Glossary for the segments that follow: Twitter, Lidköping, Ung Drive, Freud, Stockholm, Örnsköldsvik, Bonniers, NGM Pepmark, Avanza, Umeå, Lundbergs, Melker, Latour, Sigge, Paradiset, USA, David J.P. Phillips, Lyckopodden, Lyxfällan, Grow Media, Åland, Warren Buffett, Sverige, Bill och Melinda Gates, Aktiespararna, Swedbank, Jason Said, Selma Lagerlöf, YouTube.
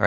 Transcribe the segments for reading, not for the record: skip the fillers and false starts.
All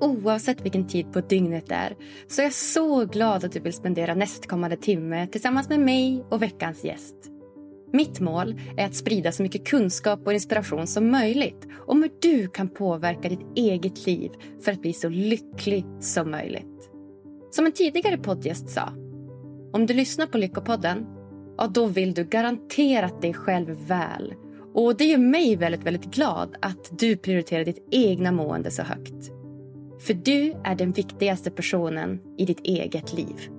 Oavsett vilken tid på dygnet det är, så är jag så glad att du vill spendera nästkommande timme tillsammans med mig och veckans gäst. Mitt mål är att sprida så mycket kunskap och inspiration som möjligt om hur du kan påverka ditt eget liv för att bli så lycklig som möjligt. Som en tidigare poddgäst sa, om du lyssnar på Lyckopodden, ja, då vill du garanterat dig själv väl. Och det gör mig väldigt, väldigt glad att du prioriterar ditt egna mående så högt. För du är den viktigaste personen i ditt eget liv.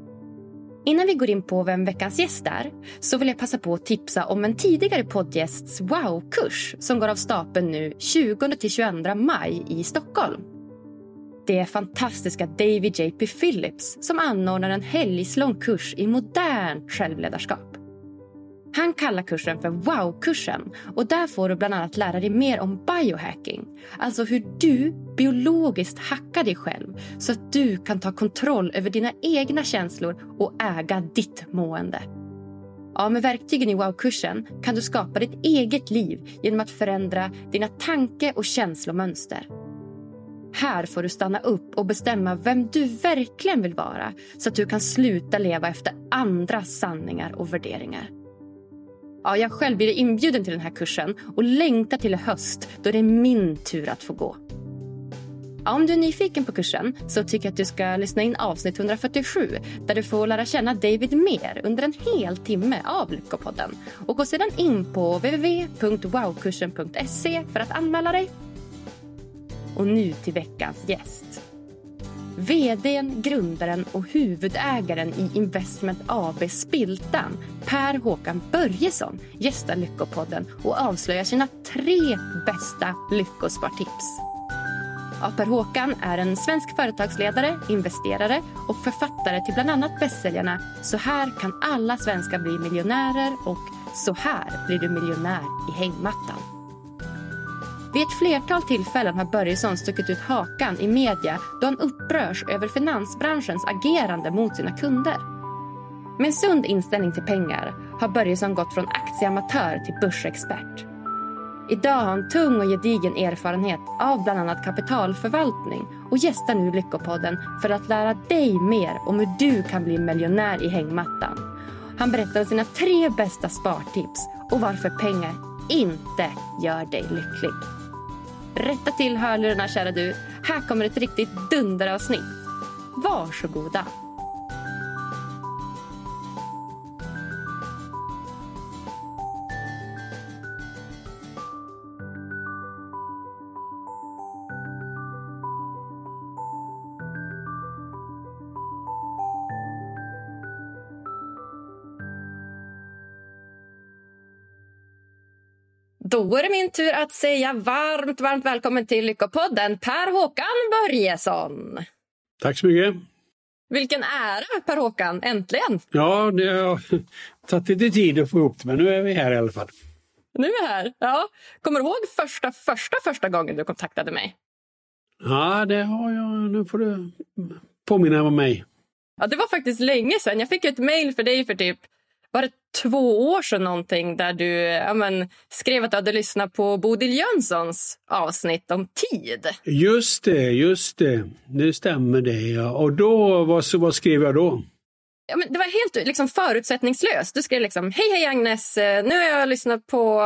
Innan vi går in på vem veckans gäst är, så vill jag passa på att tipsa om en tidigare poddgästs wow-kurs som går av stapeln nu 20-22 maj i Stockholm. Det är fantastiska David J.P. Phillips som anordnar en helgslång kurs i modernt självledarskap. Han kallar kursen för Wow-kursen, och där får du bland annat lära dig mer om biohacking. Alltså hur du biologiskt hackar dig själv så att du kan ta kontroll över dina egna känslor och äga ditt mående. Ja, med verktygen i Wow-kursen kan du skapa ditt eget liv genom att förändra dina tanke- och känslomönster. Här får du stanna upp och bestämma vem du verkligen vill vara så att du kan sluta leva efter andra sanningar och värderingar. Ja, jag själv blir inbjuden till den här kursen och längtar till höst då det är min tur att få gå. Ja, om du är nyfiken på kursen så tycker jag att du ska lyssna in avsnitt 147 där du får lära känna David mer under en hel timme av Lyckopodden. Och gå sedan in på www.wowkursen.se för att anmäla dig. Och nu till veckans gäst. VD:n, grundaren och huvudägaren i Investment AB Spiltan, Per-Håkan Börjesson, gästar Lyckopodden och avslöjar sina 3 bästa lyckospartips. Ja, Per-Håkan är en svensk företagsledare, investerare och författare till bland annat bästsäljarna Så här kan alla svenskar bli miljonärer och Så här blir du miljonär i hängmattan. Vid ett flertal tillfällen har Börjesson stuckit ut hakan i media då han upprörs över finansbranschens agerande mot sina kunder. Med en sund inställning till pengar har Börjesson gått från aktieamatör till börsexpert. Idag har han tung och gedigen erfarenhet av bland annat kapitalförvaltning och gästar nu Lyckopodden för att lära dig mer om hur du kan bli miljonär i hängmattan. Han berättar sina 3 bästa spartips och varför pengar inte gör dig lycklig. Rätta till hörlurarna, kära du. Här kommer ett riktigt dunderavsnitt. Varsågoda. Då är det min tur att säga varmt välkommen till Lyckopodden, Per-Håkan Börjesson. Tack så mycket. Vilken ära, Per-Håkan, äntligen! Ja, det har tagit lite tid att få ihop det, men nu är vi här i alla fall. Nu är vi här, ja. Kommer du ihåg första gången du kontaktade mig? Ja, det har jag. Nu får du påminna om mig. Ja, det var faktiskt länge sedan. Jag fick ett mejl för dig för typ, var det 2 år sedan någonting, där du skrev att du hade lyssnat på Bodil Jönssons avsnitt om tid. Just det. Nu stämmer det. Ja. Och då, vad skrev jag då? Ja, men det var helt förutsättningslöst. Du skrev hej Agnes, nu har jag lyssnat på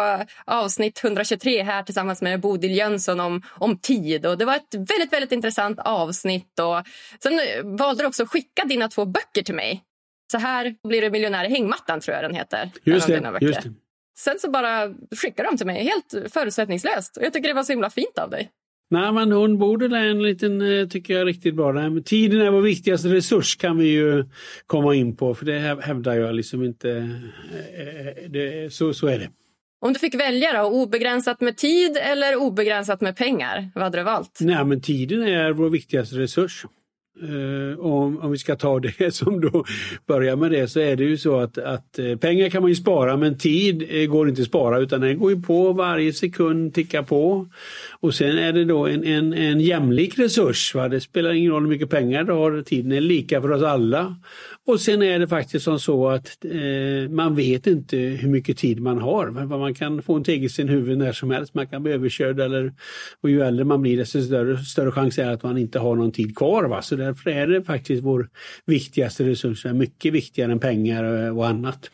avsnitt 123 här tillsammans med Bodil Jönsson om tid. Och det var ett väldigt, väldigt intressant avsnitt. Och sen valde du också att skicka dina 2 böcker till mig. Så här blir det Millionär i hängmattan, tror jag den heter. Just det. Sen så bara skickade de till mig helt förutsättningslöst. Och jag tycker det var så himla fint av dig. Nej, men hon borde där en liten, tycker jag, riktigt bra. Men tiden är vår viktigaste resurs, kan vi ju komma in på. För det hävdar jag inte. Så är det. Om du fick välja då, obegränsat med tid eller obegränsat med pengar, vad hade du valt? Nej, men tiden är vår viktigaste resurs. Om vi ska ta det som då börjar med det, så är det ju så att pengar kan man ju spara, men tid går inte att spara, utan den går ju på varje sekund, tickar på. Och sen är det då en jämlik resurs, va? Det spelar ingen roll hur mycket pengar du har, tiden är lika för oss alla. Och sen är det faktiskt som så att man vet inte hur mycket tid man har. Men man kan få en tegel i sin huvud när som helst, man kan bli överkörd, och ju äldre man blir, desto större chans är att man inte har någon tid kvar, va? Så därför är det faktiskt vår viktigaste resurs, mycket viktigare än pengar och annat.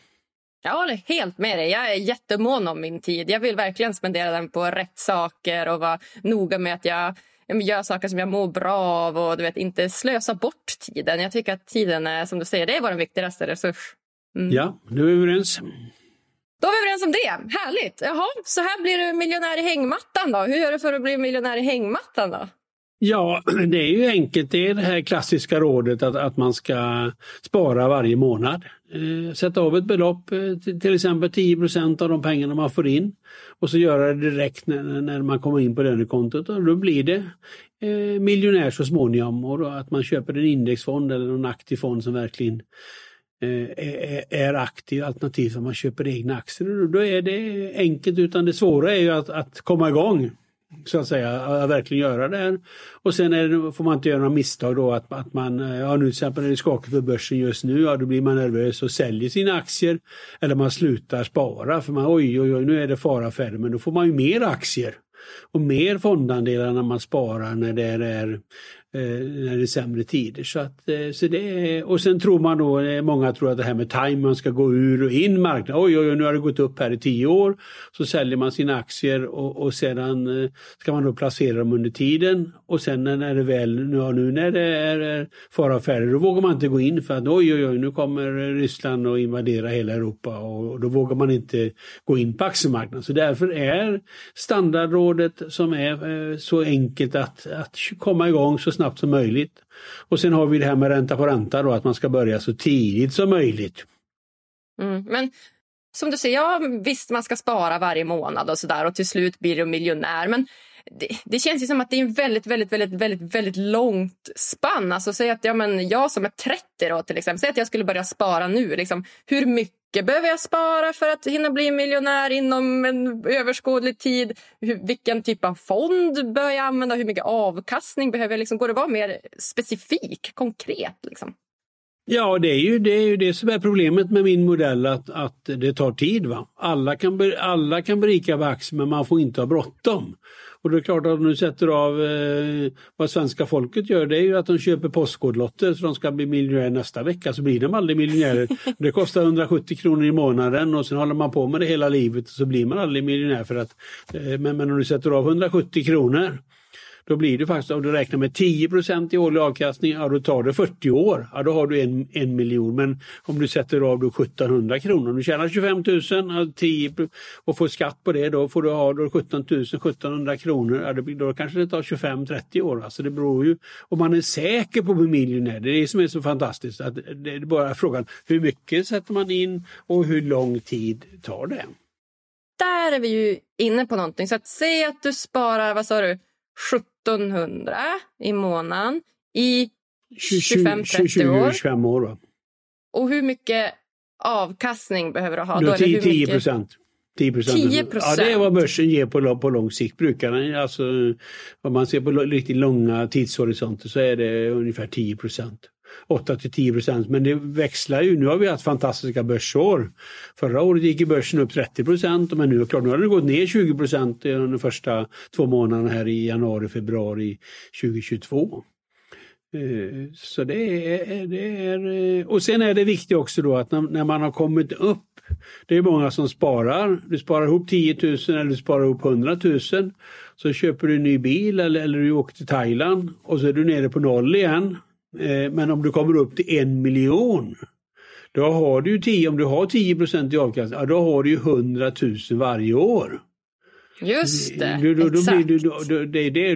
Jag håller helt med dig. Jag är jättemån om min tid. Jag vill verkligen spendera den på rätt saker och vara noga med att jag gör saker som jag mår bra av och inte slösa bort tiden. Jag tycker att tiden är, som du säger, det är vår viktigaste resurs. Mm. Ja, nu är vi överens. Då är vi överens om det. Härligt. Jaha, så här blir du miljonär i hängmattan då. Hur gör du för att bli miljonär i hängmattan då? Ja, det är ju enkelt. Det är det här klassiska rådet att man ska spara varje månad. Sätta av ett belopp, till exempel 10% av de pengarna man får in, och så göra det direkt när man kommer in på lönekontot, och då blir det miljonär så småningom. Och då att man köper en indexfond eller en aktiv fond som verkligen är aktiv, alternativt att man köper egna aktier. Och då är det enkelt, utan det svåra är ju att komma igång, så att säga, att verkligen göra det här. Och sen får man inte göra några misstag då, att man, nu till exempel när det skakar på börsen just nu, då blir man nervös och säljer sina aktier, eller man slutar spara för man oj, nu är det faraffär, men då får man ju mer aktier och mer fondandelar när man sparar när det är sämre tider. Så det är, och sen tror man då, många tror att det här med time, man ska gå ur och in marknaden. Oj, nu har det gått upp här i 10 år. Så säljer man sina aktier och sedan ska man då placera dem under tiden. Och sen när det väl, nu när det är faraffärer, då vågar man inte gå in för att oj, nu kommer Ryssland och invadera hela Europa. Och då vågar man inte gå in på aktiemarknaden. Så därför är standardrådet som är så enkelt att komma igång så snabbt som möjligt. Och sen har vi det här med ränta på ränta då, att man ska börja så tidigt som möjligt. Mm, men som du säger, visst man ska spara varje månad och sådär, och till slut blir du miljonär, men det känns ju som att det är en väldigt, väldigt, väldigt, väldigt, väldigt långt spann. Alltså säg att jag som är 30 då till exempel, säg att jag skulle börja spara nu. Hur mycket behöver jag spara för att hinna bli miljonär inom en överskådlig tid? Vilken typ av fond bör jag använda? Hur mycket avkastning behöver jag? Går det vara mer specifik, konkret ? Ja, det är ju det som är problemet med min modell, att det tar tid, va. Alla kan berika på aktier, men man får inte ha bråttom. Och det är klart att nu sätter av vad svenska folket gör, det är ju att de köper postkodlotter så de ska bli miljonärer nästa vecka, så blir de aldrig miljonärer. Det kostar 170 kronor i månaden och sen håller man på med det hela livet och så blir man aldrig miljonär för att men om du sätter av 170 kronor, då blir det faktiskt, om du räknar med 10% i årlig avkastning, då tar det 40 år. Då har du en miljon. Men om du sätter av då 1700 kronor, om du tjänar 25 000 och får skatt på det, då får du ha då 17 000, 1700 kronor. Då kanske det tar 25-30 år. Alltså det beror ju, om man är säker på att bli miljonär. Det är det som är så fantastiskt. Att det är bara frågan, hur mycket sätter man in och hur lång tid tar det? Där är vi ju inne på någonting. Så att säga att du sparar, 1700 i månaden i 25 år. Va? Och hur mycket avkastning behöver du ha? Då 10%. 10%. Ja, det är vad börsen ger på lång sikt. Brukar den, alltså, om man ser på riktigt långa tidshorisonter så är det ungefär 10%. 8-10%, men det växlar ju. Nu har vi haft fantastiska börsår. Förra året gick i börsen upp 30%, men nu, klart, nu har det gått ner 20% de första 2 månaderna här i januari, februari 2022. Så det är... Och sen är det viktigt också då att när man har kommit upp, det är många som sparar. Du sparar ihop 10 000 eller du sparar ihop 100 000. Så köper du en ny bil eller du åker till Thailand och så är du nere på noll igen. Men om du kommer upp till 1 miljon, då har du 10, om du har 10% i avkastning, då har du ju 100 000 varje år. Just det, då exakt.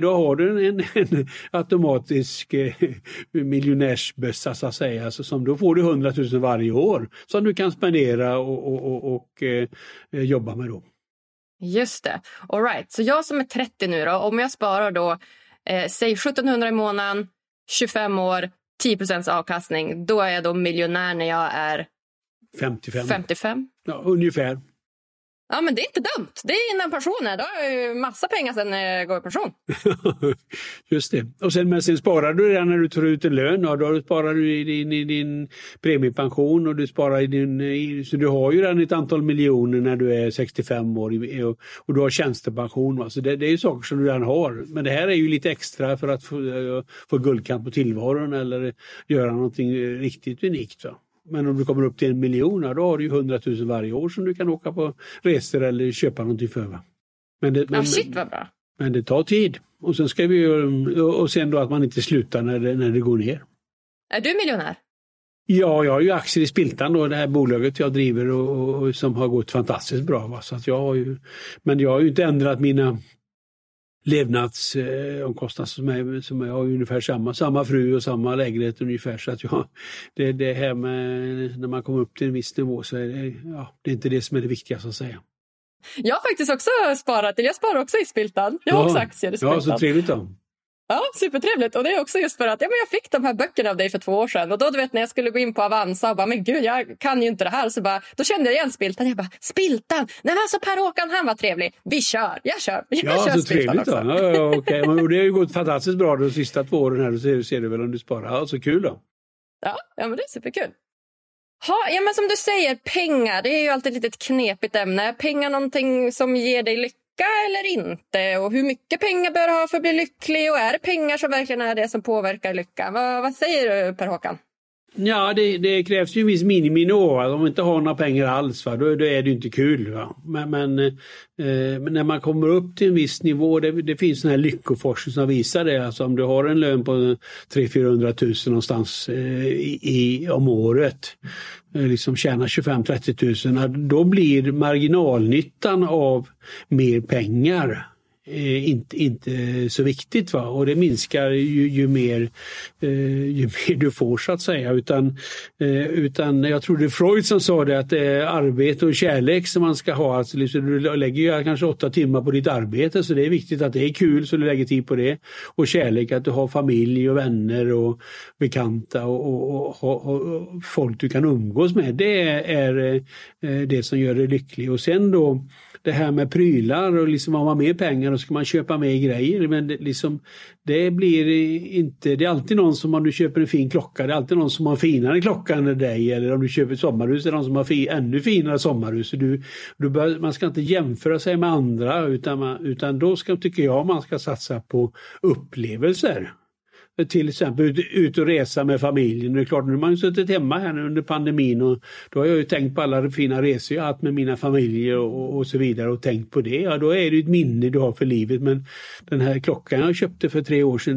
Då har du en automatisk miljonärsbössa så att säga. Alltså som, då får du 100 000 varje år som du kan spendera och jobba med då. Just det, all right. Så jag som är 30 nu då, om jag sparar då, säg 1700 i månaden, 25 år, 10% avkastning, då är jag då miljonär när jag är 55. Ja, ungefär. Ja, men det är inte dumt. Det är innan pension här. Då har jag ju massa pengar sen när jag går i pension. Just det. Och sen sparar du redan när du tar ut en lön. Ja, då sparar du i din premiepension och du sparar så du har ju redan ett antal miljoner när du är 65 år och du har tjänstepension. Va? Så det är ju saker som du redan har. Men det här är ju lite extra för att få guldkant på tillvaron eller göra någonting riktigt unikt, va? Men om du kommer upp till 1 miljon, då har du ju 100 000 varje år som du kan åka på resor eller köpa någonting för. Va? Shit vad bra. Men det tar tid. Och sen ska vi då att man inte slutar när det går ner. Är du miljonär? Ja, jag har ju aktier i Spiltan då, det här bolaget jag driver och som har gått fantastiskt bra. Va? Så att jag har ju inte ändrat mina levnadsomkostnader som jag har ungefär samma fru och samma lägenhet ungefär, så att det här med när man kommer upp till en viss nivå så är det är inte det som är det viktigaste att säga. Jag har faktiskt också sparat, eller jag sparar också i Spiltan. Jag har också aktier i Spiltan. Ja, så trevligt då. Ja, supertrevligt. Och det är också just för att jag fick de här böckerna av dig för 2 år sedan. Och då, du vet, när jag skulle gå in på Avanza och bara, men gud, jag kan ju inte det här. Så bara, då kände jag igen Spiltan. Jag bara, Spiltan! Nej, men alltså Per-Håkan, han var trevlig. Vi kör! Jag kör så Spiltan trevligt också. Då. Ja, okej. Men det har ju gått fantastiskt bra de sista 2 åren här. Ser du väl om du sparar. Ja, så kul då. Ja, men det är superkul. Ja, men som du säger, pengar. Det är ju alltid ett litet knepigt ämne. Är pengar någonting som ger dig lycka eller inte, och hur mycket pengar bör du ha för att bli lycklig, och är det pengar som verkligen är det som påverkar lyckan? Vad säger du, Per-Håkan? Ja, det krävs ju en viss miniminivå. Om man inte har några pengar alls, va? Då är det ju inte kul. Va? Men när man kommer upp till en viss nivå, det finns sån här lyckoforskning som visar det. Alltså om du har en lön på 300-400 000 någonstans om året, liksom tjänar 25-30 000, då blir marginalnyttan av mer pengar inte så viktigt, va? Och det minskar ju mer du får, så att säga, utan jag tror det är Freud som sa det, att det är arbete och kärlek som man ska ha. Alltså, du lägger ju kanske 8 timmar på ditt arbete, så det är viktigt att det är kul, så du lägger tid på det, och kärlek, att du har familj och vänner och bekanta och folk du kan umgås med. Det är det som gör dig lycklig. Och sen då det här med prylar, och liksom har man mer pengar och ska man köpa mer grejer, men det blir inte, det är alltid någon som, om du köper en fin klocka, det är alltid någon som har finare klocka än dig, eller om du köper ett sommarhus, det är någon som har ännu finare sommarhus. Man ska inte jämföra sig med andra, utan då tycker jag man ska satsa på upplevelser. Till exempel ut och resa med familjen. Det är klart, nu har man ju suttit hemma här under pandemin, och då har jag ju tänkt på alla fina resor jag haft med mina familjer och så vidare, och tänkt på det. Ja, då är det ju ett minne du har för livet, men den här klockan jag köpte för 3 år sedan,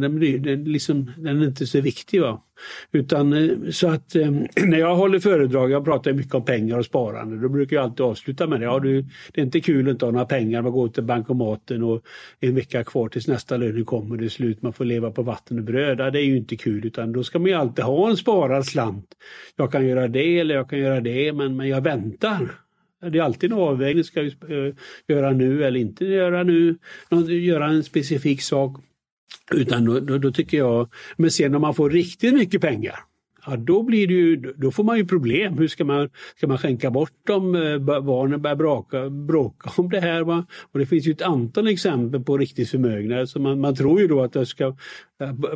den är inte så viktig, va? Utan så att när jag håller föredrag, jag pratar mycket om pengar och sparande, då brukar jag alltid avsluta med det. Ja, det är inte kul att inte ha några pengar, man går till bankomaten och en vecka kvar tills nästa lön kommer, det är slut, man får leva på vatten och bröd. Ja, det är ju inte kul, utan då ska man ju alltid ha en sparad slant. Jag kan göra det eller jag kan göra det, men jag väntar. Det är alltid en avvägning, ska jag göra nu eller inte göra nu, göra en specifik sak. Utan då tycker jag, men sen om man får riktigt mycket pengar, ja, då blir det ju, då får man ju problem. Hur ska man skänka bort dem? Barnen börjar bråka om det här, va? Och det finns ju ett antal exempel på riktigt förmögna. Så man tror ju då att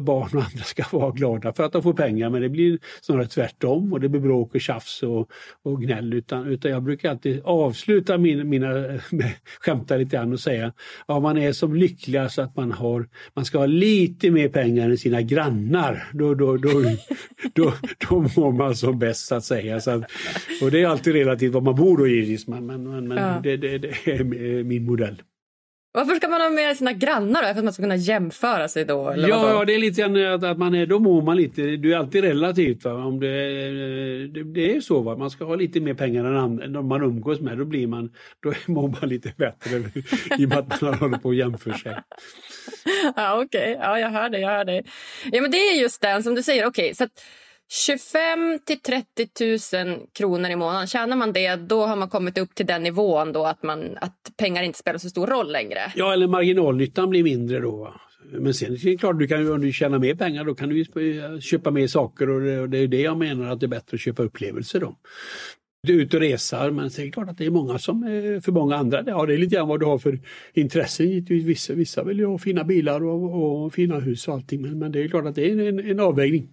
barn och andra ska vara glada för att de får pengar, men det blir snarare tvärtom och det blir bråk och tjafs och gnäll. Utan jag brukar alltid avsluta mina skämta lite grann och säga, ja, man är som lyckligast så att man ska ha lite mer pengar än sina grannar. Då mår man som bäst, så att säga. Så att, och det är alltid relativt vad man bor då, givetvis, men ja. det är min modell. Varför ska man ha med sina grannar då? För att man ska kunna jämföra sig då? Eller ja, det är lite grann att man är, då mår man lite, du är alltid relativt, va? Om det är så, va? Man ska ha lite mer pengar än de man umgås med, då mår man lite bättre i och med att man håller på att jämföra sig. Ja, okej. Okay. Ja, jag hör dig. Ja, men det är just den som du säger, okej, så att 25 till 30 000 kronor i månaden. Tjänar man det, då har man kommit upp till den nivån då att pengar inte spelar så stor roll längre. Ja, eller marginalnyttan blir mindre då, va? Men sen är det klart, om du tjänar mer pengar, då kan du köpa mer saker, och det är det jag menar, att det är bättre att köpa upplevelser då. Du är ute och resar, men det är klart att det är många som för många andra. Ja, det är lite grann vad du har för intressen. Vissa vill ju ha fina bilar och fina hus och allting, men det är klart att det är en avvägning.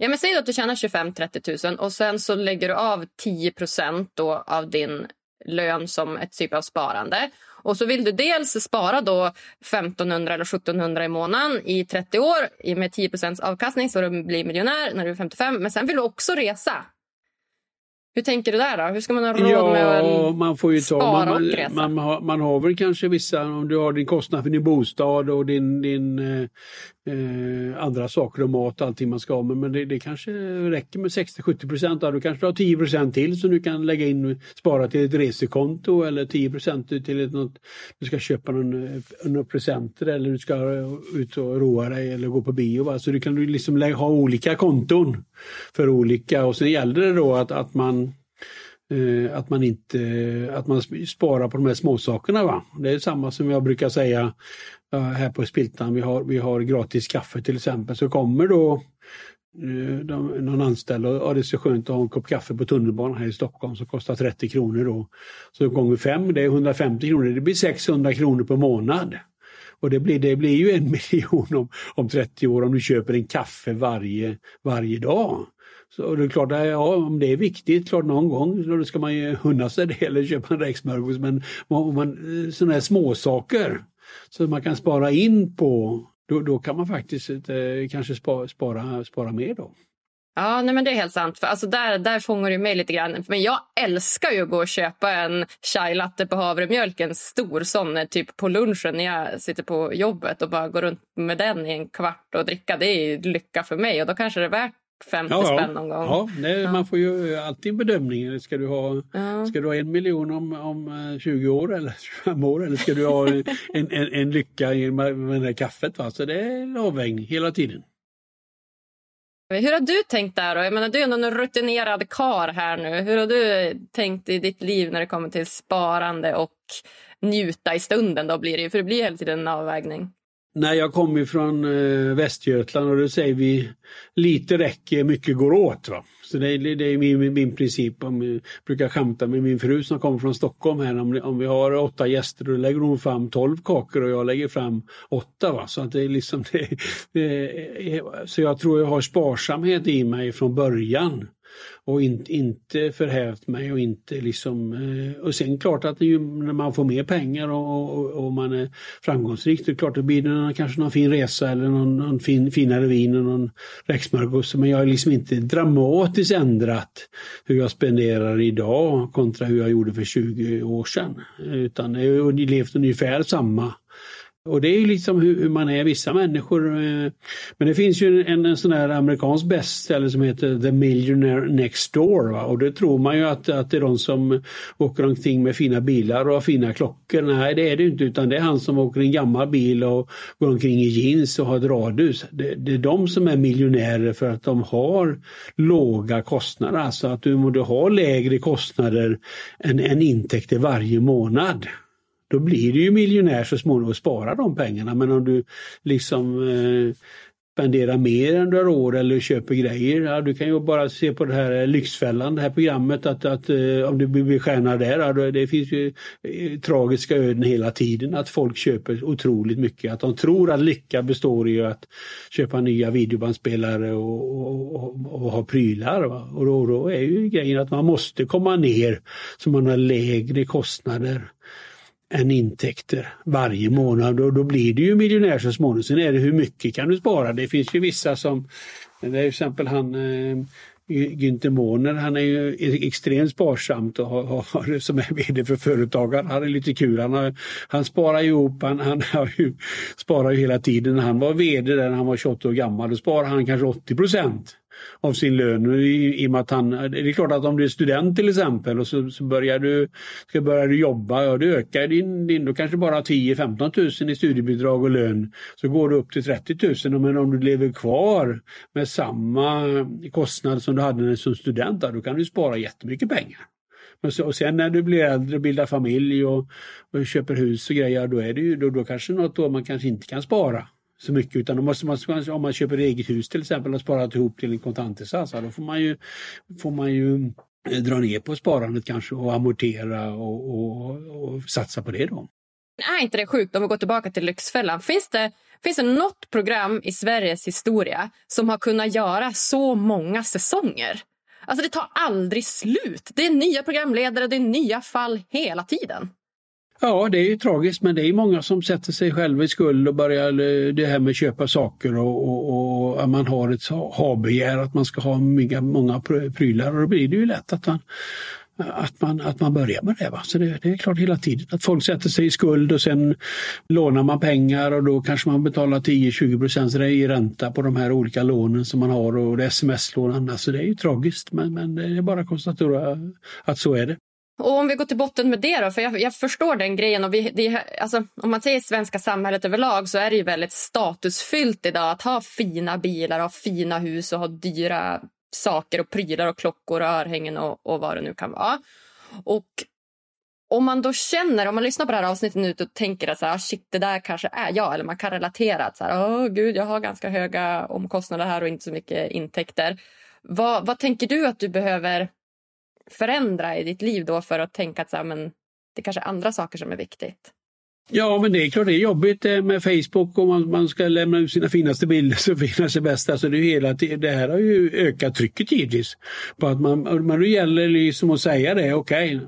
Ja, men säg då att du tjänar 25-30 000 och sen så lägger du av 10% då av din lön som ett typ av sparande. Och så vill du dels spara då 1500 eller 1700 i månaden i 30 år med 10% avkastning, så du blir miljonär när du är 55. Men sen vill du också resa. Hur tänker du där då? Hur ska man ha råd med att spara och resa? Man har väl kanske vissa, om du har din kostnad för din bostad och din andra saker och mat och allting man ska ha. Men det kanske räcker med 60-70%. Du kanske har 10% till som du kan lägga in, spara till ett resekonto, eller 10% till något, du ska köpa några presenter, eller du ska ut och roa dig eller gå på bio. Va? Så du kan liksom ha olika konton för olika, och sen gäller det då att man sparar på de här småsakerna, va? Det är samma som jag brukar säga här på Spiltan. Vi har gratis kaffe till exempel, så kommer då någon anställd och det är så skönt att ha en kopp kaffe på tunnelbanan här i Stockholm som kostar 30 kronor då. Så gånger 5, det är 150 kronor. Det blir 600 kronor per månad. Och det blir ju 1 miljon om 30 år om du köper en kaffe varje dag. Så det är klart, ja, om det är viktigt, klart någon gång, då ska man ju hunna sig det eller köpa en räksmörgås. Men sådana här småsaker så man kan spara in på, då kan man faktiskt kanske spara mer då. Ja, nej, men det är helt sant. För alltså där fångar du mig lite grann. Men jag älskar ju att gå och köpa en chai latte på havremjölk, en stor sån typ på lunchen när jag sitter på jobbet, och bara gå runt med den i en kvart och dricka. Det är lycka för mig, och då kanske det är värt 50 spänn någon gång. Ja, nej, ja. Man får ju alltid en bedömning. Ska du ha 1 miljon om 20 år eller 25 år? Eller ska du ha en lycka med det här kaffet? Va? Så det är en avvägning hela tiden. Hur har du tänkt där då? Jag menar, du är ändå en rutinerad karl här nu. Hur har du tänkt i ditt liv när det kommer till sparande och njuta i stunden? Då blir det ju, för det blir hela tiden en avvägning. När jag kommer från Västgötland, och då säger vi lite räcker, mycket går åt, va? Så det är min princip. Jag brukar skämta med min fru som kommer från Stockholm här. Om vi har 8 gäster, då lägger hon fram 12 kakor och jag lägger fram 8. Va? Så, att det är liksom så jag tror jag har sparsamhet i mig från början. Och inte förhävt mig och inte liksom... Och sen klart att det är ju, när man får mer pengar och man är framgångsrik, det är klart det blir kanske någon fin resa eller någon finare vin och någon räksmörgås. Men jag har liksom inte dramatiskt ändrat hur jag spenderar idag kontra hur jag gjorde för 20 år sedan. Utan jag har levt ungefär samma. Och det är ju liksom hur man är, vissa människor. Men det finns ju en sån här amerikansk bästställe som heter The Millionaire Next Door. Va? Och det tror man ju att det är de som åker omkring med fina bilar och fina klockor. Nej, det är det inte, utan det är han som åker i en gammal bil och går omkring i jeans och har ett radhus. Det är de som är miljonärer, för att de har låga kostnader. Alltså att du måste ha lägre kostnader än intäkter varje månad. Då blir du ju miljonär så småningom och sparar de pengarna. Men om du liksom spenderar mer än du har råd eller köper grejer. Ja, du kan ju bara se på det här Lyxfällan, det här programmet. Att om du blir stjärna där, ja, det finns ju tragiska öden hela tiden. Att folk köper otroligt mycket. Att de tror att lycka består i att köpa nya videobandspelare och ha prylar. Va? Och då är ju grejen att man måste komma ner så man har lägre kostnader än intäkter varje månad, och då blir det ju miljonär så småningom. Sen är det hur mycket kan du spara. Det finns ju vissa som, det är till exempel han Gunther Mårner, han är ju extremt sparsamt och har som är vd för företagaren. Han är lite kul, han sparar ju ihop, sparar ju hela tiden. När han var vd där, när han var 28 år gammal, då sparade han kanske 80% av sin lön, i och med att han, det är klart att om du är student till exempel och så börjar du jobba, och ja, du ökar din då kanske bara 10-15 000 i studiebidrag och lön, så går du upp till 30 000, men om du lever kvar med samma kostnad som du hade som student, då kan du spara jättemycket pengar. Och sen när du blir äldre, bildar familj och köper hus och grejer, då är det ju då kanske något då man kanske inte kan spara så mycket, utan då måste man, om man köper eget hus till exempel och sparat ihop till en kontantinsats, då får man ju dra ner på sparandet kanske och amortera och satsa på det då. Är inte det sjukt om vi går tillbaka till Lyxfällan? Finns det något program i Sveriges historia som har kunnat göra så många säsonger? Alltså det tar aldrig slut. Det är nya programledare, det är nya fall hela tiden. Ja, det är ju tragiskt, men det är många som sätter sig själva i skuld och börjar det här med att köpa saker och man har ett habegär att man ska ha många prylar, och då blir det ju lätt att man börjar med det. Va? Så det är klart hela tiden att folk sätter sig i skuld, och sen lånar man pengar, och då kanske man betalar 10-20% i ränta på de här olika lånen som man har, och det är sms-lån och annat, så det är ju tragiskt, men det är bara att konstatera att så är det. Och om vi går till botten med det då, för jag förstår den grejen, och om man säger svenska samhället överlag, så är det ju väldigt statusfyllt idag att ha fina bilar, ha fina hus och ha dyra saker och prylar och klockor och örhängen och vad det nu kan vara. Och om man lyssnar på det här avsnittet nu och tänker att så här, shit, det där kanske är jag, eller man kan relatera att så här, åh gud, jag har ganska höga omkostnader här och inte så mycket intäkter. Vad tänker du att du behöver förändra i ditt liv då, för att tänka att så här, men det kanske är andra saker som är viktigt? Ja, men det är klart, det är jobbigt med Facebook, och man ska lämna ut sina finaste bilder, så finaste bästa, så det är hela tiden, det här har ju ökat trycket givetvis på att man det gäller liksom att säga det, okej,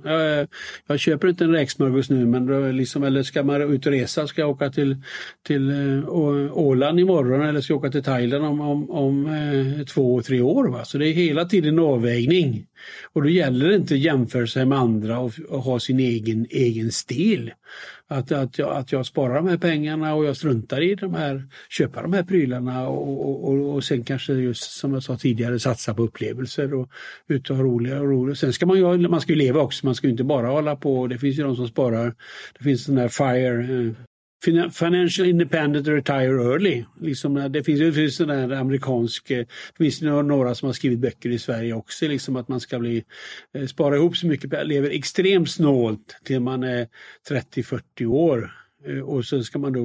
jag köper inte en räksmörgås nu, men då liksom, eller ska man ut och resa, ska jag åka till Åland imorgon, eller ska jag åka till Thailand om 2-3 år, va? Så det är hela tiden en avvägning, och då gäller det inte att jämföra sig med andra och ha sin egen stil. Att jag sparar de här pengarna och jag struntar i köpa de här prylarna och sen kanske, just som jag sa tidigare, satsa på upplevelser och ut och ha roliga. Sen ska man ska ju leva också, man ska ju inte bara hålla på, det finns ju de som sparar, det finns den där FIRE, Financial Independent Retire Early, liksom, det finns en amerikansk, det finns några som har skrivit böcker i Sverige också, liksom att man ska spara ihop så mycket, lever extremt snålt till man är 30-40 år, och sen ska man då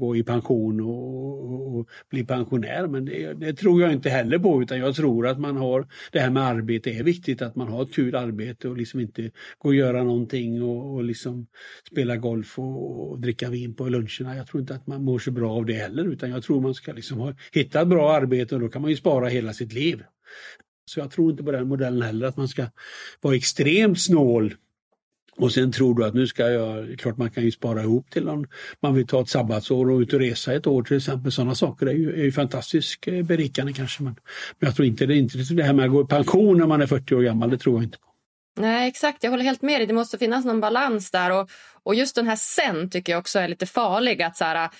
gå i pension och bli pensionär, men det tror jag inte heller på, utan jag tror att man har det här med arbete är viktigt, att man har ett kul arbete och liksom inte gå och göra någonting och liksom spela golf och dricka vin på luncherna. Jag tror inte att man mår så bra av det heller, utan jag tror man ska liksom hitta ett bra arbete, och då kan man ju spara hela sitt liv. Så jag tror inte på den modellen heller, att man ska vara extremt snål. Och sen tror du att nu ska jag, klart man kan ju spara ihop till om man vill ta ett sabbatsår och ut och resa ett år till exempel. Sådana saker är ju fantastiskt berikande kanske. Men jag tror inte det här med att gå i pension när man är 40 år gammal, det tror jag inte på. Nej, exakt. Jag håller helt med dig. Det måste finnas någon balans där. Och just den här sen tycker jag också är lite farlig. Att så här,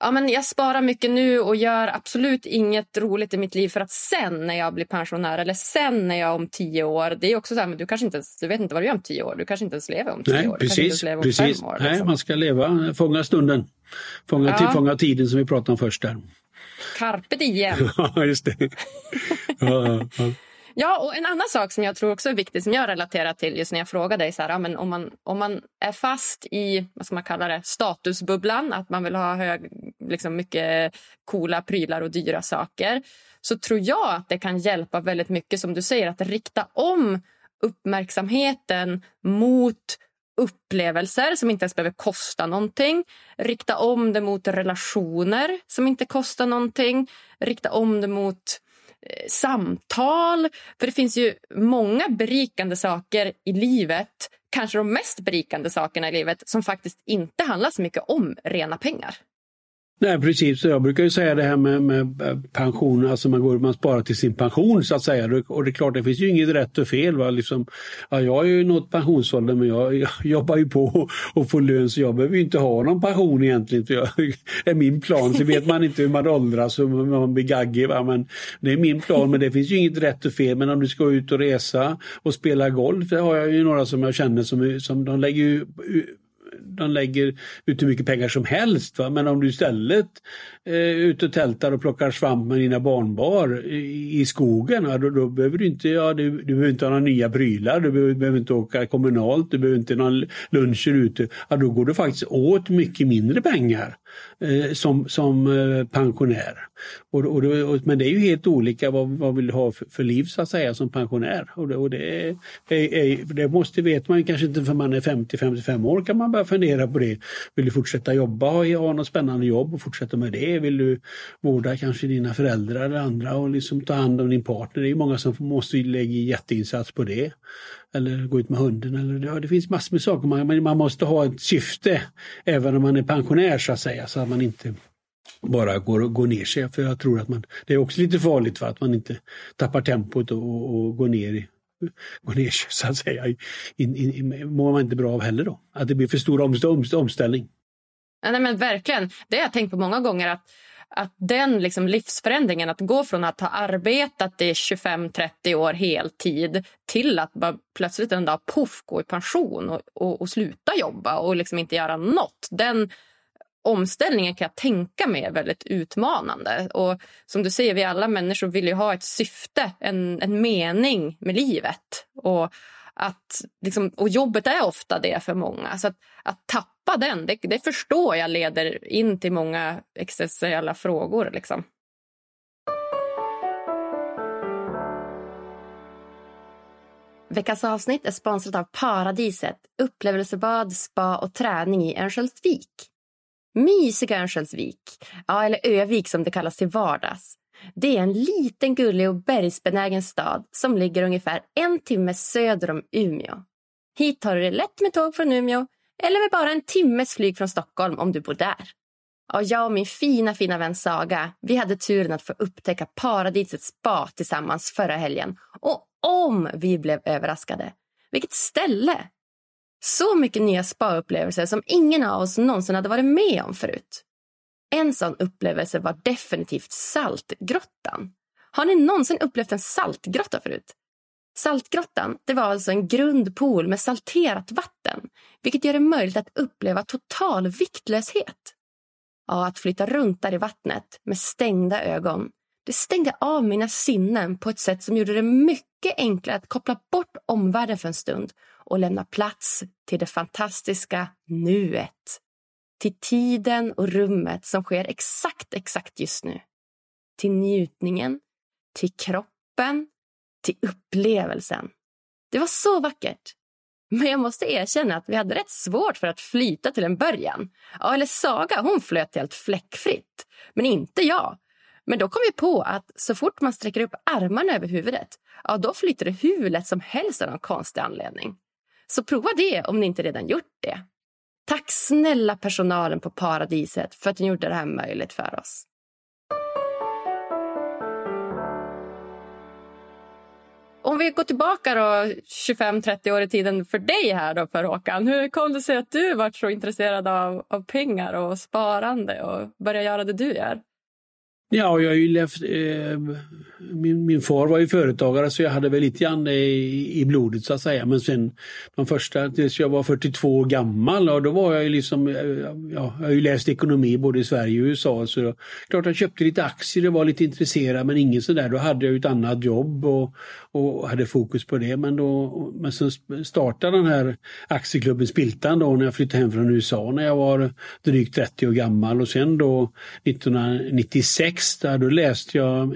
ja, men jag sparar mycket nu och gör absolut inget roligt i mitt liv för att sen när jag blir pensionär, eller sen när jag om 10 år, det är också så här, men du vet inte vad du gör om 10 år, du kanske inte ens lever om 10 år. Du precis, inte ens precis. Om 5 år, liksom. Nej, man ska leva, fånga stunden, fånga tiden som vi pratade om först där. Carpe diem. Ja, just det. Ja. Ja, och en annan sak som jag tror också är viktig som jag relaterar till just när jag frågar dig så här, men om man är fast i, vad ska man kalla det, statusbubblan, att man vill ha hög, liksom mycket coola prylar och dyra saker, så tror jag att det kan hjälpa väldigt mycket, som du säger, att rikta om uppmärksamheten mot upplevelser som inte ens behöver kosta någonting, rikta om det mot relationer som inte kostar någonting, rikta om det mot samtal, för det finns ju många berikande saker i livet, kanske de mest berikande sakerna i livet, som faktiskt inte handlar så mycket om rena pengar. Nej, precis. Jag brukar ju säga det här med pension, alltså man sparar till sin pension så att säga, och det är klart det finns ju inget rätt och fel, va? Liksom, ja, jag är ju något pensionsålder, men jag jobbar ju på och får lön, så jag behöver ju inte ha någon pension egentligen, för jag är min plan, så vet man inte hur man åldras och man blir gaggig, va? Men det är min plan, men det finns ju inget rätt och fel. Men om du ska ut och resa och spela golf, det har jag ju några som jag känner som de lägger ju... De lägger ut hur mycket pengar som helst, va? Men om du istället är ute och tältar och plockar svamp med dina barnbarn i skogen, va? Då behöver du inte, ja, du behöver inte ha några nya prylar, du behöver inte åka kommunalt, du behöver inte någon luncher ute, ja, då går du faktiskt åt mycket mindre pengar som pensionär. Men det är ju helt olika vad vill du ha för liv så att säga som pensionär, och det måste, vet man kanske inte för man är 50-55 år, kan man börja fundera på det. Vill du fortsätta jobba och ha något spännande jobb och fortsätta med det? Vill du vårda kanske dina föräldrar eller andra och liksom ta hand om din partner? Det är ju många som måste lägga jätteinsats på det, eller gå ut med hunden, eller ja, det finns massor med saker, man måste ha ett syfte även om man är pensionär så att säga, så att man inte bara går ner sig, för jag tror att det är också lite farligt, för att man inte tappar tempot och går ner sig så att säga, mår man inte bra av heller då, att det blir för stor omställning. Nej, men verkligen, det har jag tänkt på många gånger, att den liksom livsförändringen, att gå från att ha arbetat i 25-30 år heltid till att bara plötsligt en dag puff, gå i pension och sluta jobba och liksom inte göra något. Den omställningen kan jag tänka mig är väldigt utmanande. Och som du säger, vi alla människor vill ju ha ett syfte, en mening med livet. Och jobbet är ofta det för många. Så att tappa den, det förstår jag leder in till många existentiella frågor. Liksom. Veckans avsnitt är sponsrat av Paradiset, upplevelsebad, spa och träning i Örnsköldsvik. Mysiga Örnsköldsvik, ja, eller Övik som det kallas till vardags. Det är en liten, gullig och bergsbenägen stad som ligger ungefär 1 timme söder om Umeå. Hit tar du det lätt med tåg från Umeå eller med bara 1 timmes flyg från Stockholm om du bor där. Och jag och min fina, fina vän Saga, vi hade turen att få upptäcka Paradisets spa tillsammans förra helgen. Och om vi blev överraskade, vilket ställe! Så mycket nya spa-upplevelser som ingen av oss någonsin hade varit med om förut. En sån upplevelse var definitivt saltgrottan. Har ni någonsin upplevt en saltgrotta förut? Saltgrottan, det var alltså en grundpool med salterat vatten, vilket gör det möjligt att uppleva total viktlöshet. Ja, att flytta runt där i vattnet med stängda ögon, det stängde av mina sinnen på ett sätt som gjorde det mycket enklare att koppla bort omvärlden för en stund och lämna plats till det fantastiska nuet. Till tiden och rummet som sker exakt just nu. Till njutningen, till kroppen, till upplevelsen. Det var så vackert. Men jag måste erkänna att vi hade rätt svårt för att flyta till en början. Ja, eller Saga, hon flöt helt fläckfritt. Men inte jag. Men då kom vi på att så fort man sträcker upp armarna över huvudet, ja, då flyter det hur lätt som helst av någon konstig anledning. Så prova det om ni inte redan gjort det. Tack snälla personalen på Paradiset för att ni gjorde det här möjligt för oss. Om vi går tillbaka då 25-30 år i tiden för dig här då, Per-Håkan. Hur kom det sig att du var så intresserad av pengar och sparande och började göra det du gör? Ja, jag har ju levt, min far var ju företagare så jag hade väl lite grann i blodet så att säga. Men sen de första, tills jag var 42 år gammal och då var jag ju liksom, ja, jag har ju läst ekonomi både i Sverige och USA. Så då, klart jag köpte lite aktier och var lite intresserad men ingen sådär. Då hade jag ju ett annat jobb och hade fokus på det. Men sen startade den här aktieklubben Spiltan då när jag flyttade hem från USA när jag var drygt 30 år gammal. Och sen då 1996. Där då läste jag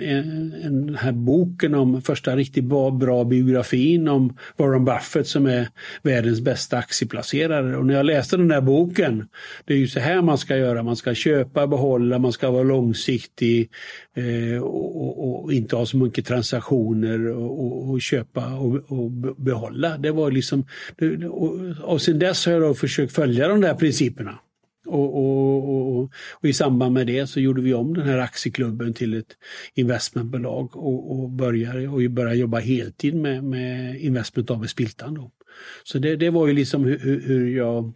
den här boken om första riktigt bra biografin om Warren Buffett som är världens bästa aktieplacerare. Och när jag läste den där boken, det är ju så här man ska göra. Man ska köpa, behålla, man ska vara långsiktig och inte ha så mycket transaktioner och köpa och behålla. Det var liksom, och sen dess har jag då försökt följa de där principerna. Och i samband med det så gjorde vi om den här aktieklubben till ett investmentbolag och började jobba heltid med Investment AB Spiltan då. Så det var ju liksom hur jag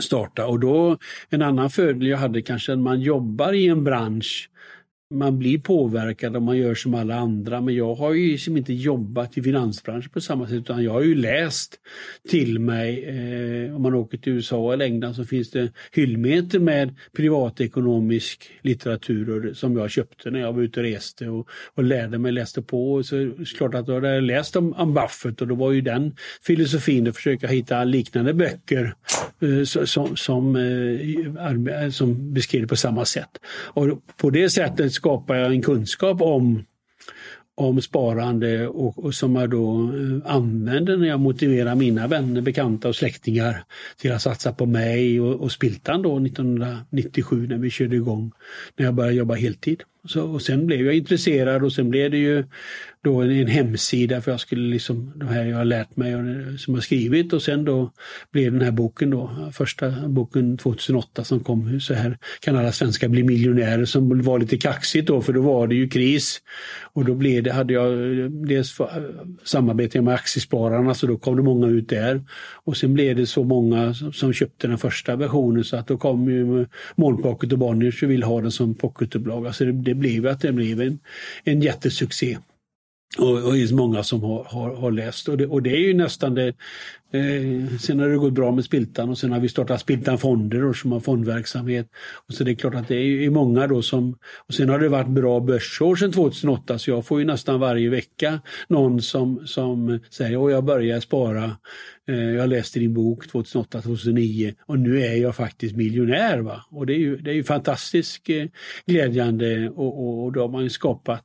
startade. Och då en annan fördel jag hade kanske att man jobbar i en bransch. Man blir påverkad om man gör som alla andra, men jag har ju liksom inte jobbat i finansbranschen på samma sätt utan jag har ju läst till mig, om man åker till USA eller England så finns det hyllmeter med privatekonomisk litteratur som jag köpte när jag var ute och reste och lärde mig, läste på och så är klart att jag hade läst om Buffett och då var ju den filosofin att försöka hitta liknande böcker som beskriver på samma sätt och på det sättet skapar jag en kunskap om sparande och som jag då använder när jag motiverar mina vänner, bekanta och släktingar till att satsa på mig och Spiltan då 1997 när vi körde igång, när jag började jobba heltid. Så, och sen blev jag intresserad och sen blev det ju då en hemsida för jag skulle liksom, de här jag har lärt mig och som jag skrivit och sen då blev den här boken då, första boken 2008 som kom, så här kan alla svenskar bli miljonärer, som var lite kaxigt då för då var det ju kris och då blev det, hade jag dels samarbete med aktiespararna så då kom det många ut där och sen blev det så många som köpte den första versionen så att då kom ju Målpocket och Bonniers och vill ha den som pocketupplaga, alltså det blev en jättesuccé. Och det är många som har läst. Och det är ju nästan det. Sen har det gått bra med Spiltan och sen har vi startat Spiltan fonder och som har fondverksamhet. Och så det är klart att det är många då som... Och sen har det varit bra börsår sedan 2008 så jag får ju nästan varje vecka någon som säger åh jag börjar spara. Jag läste din bok 2008-2009 och nu är jag faktiskt miljonär va. Och det är ju fantastiskt glädjande och då har man ju skapat...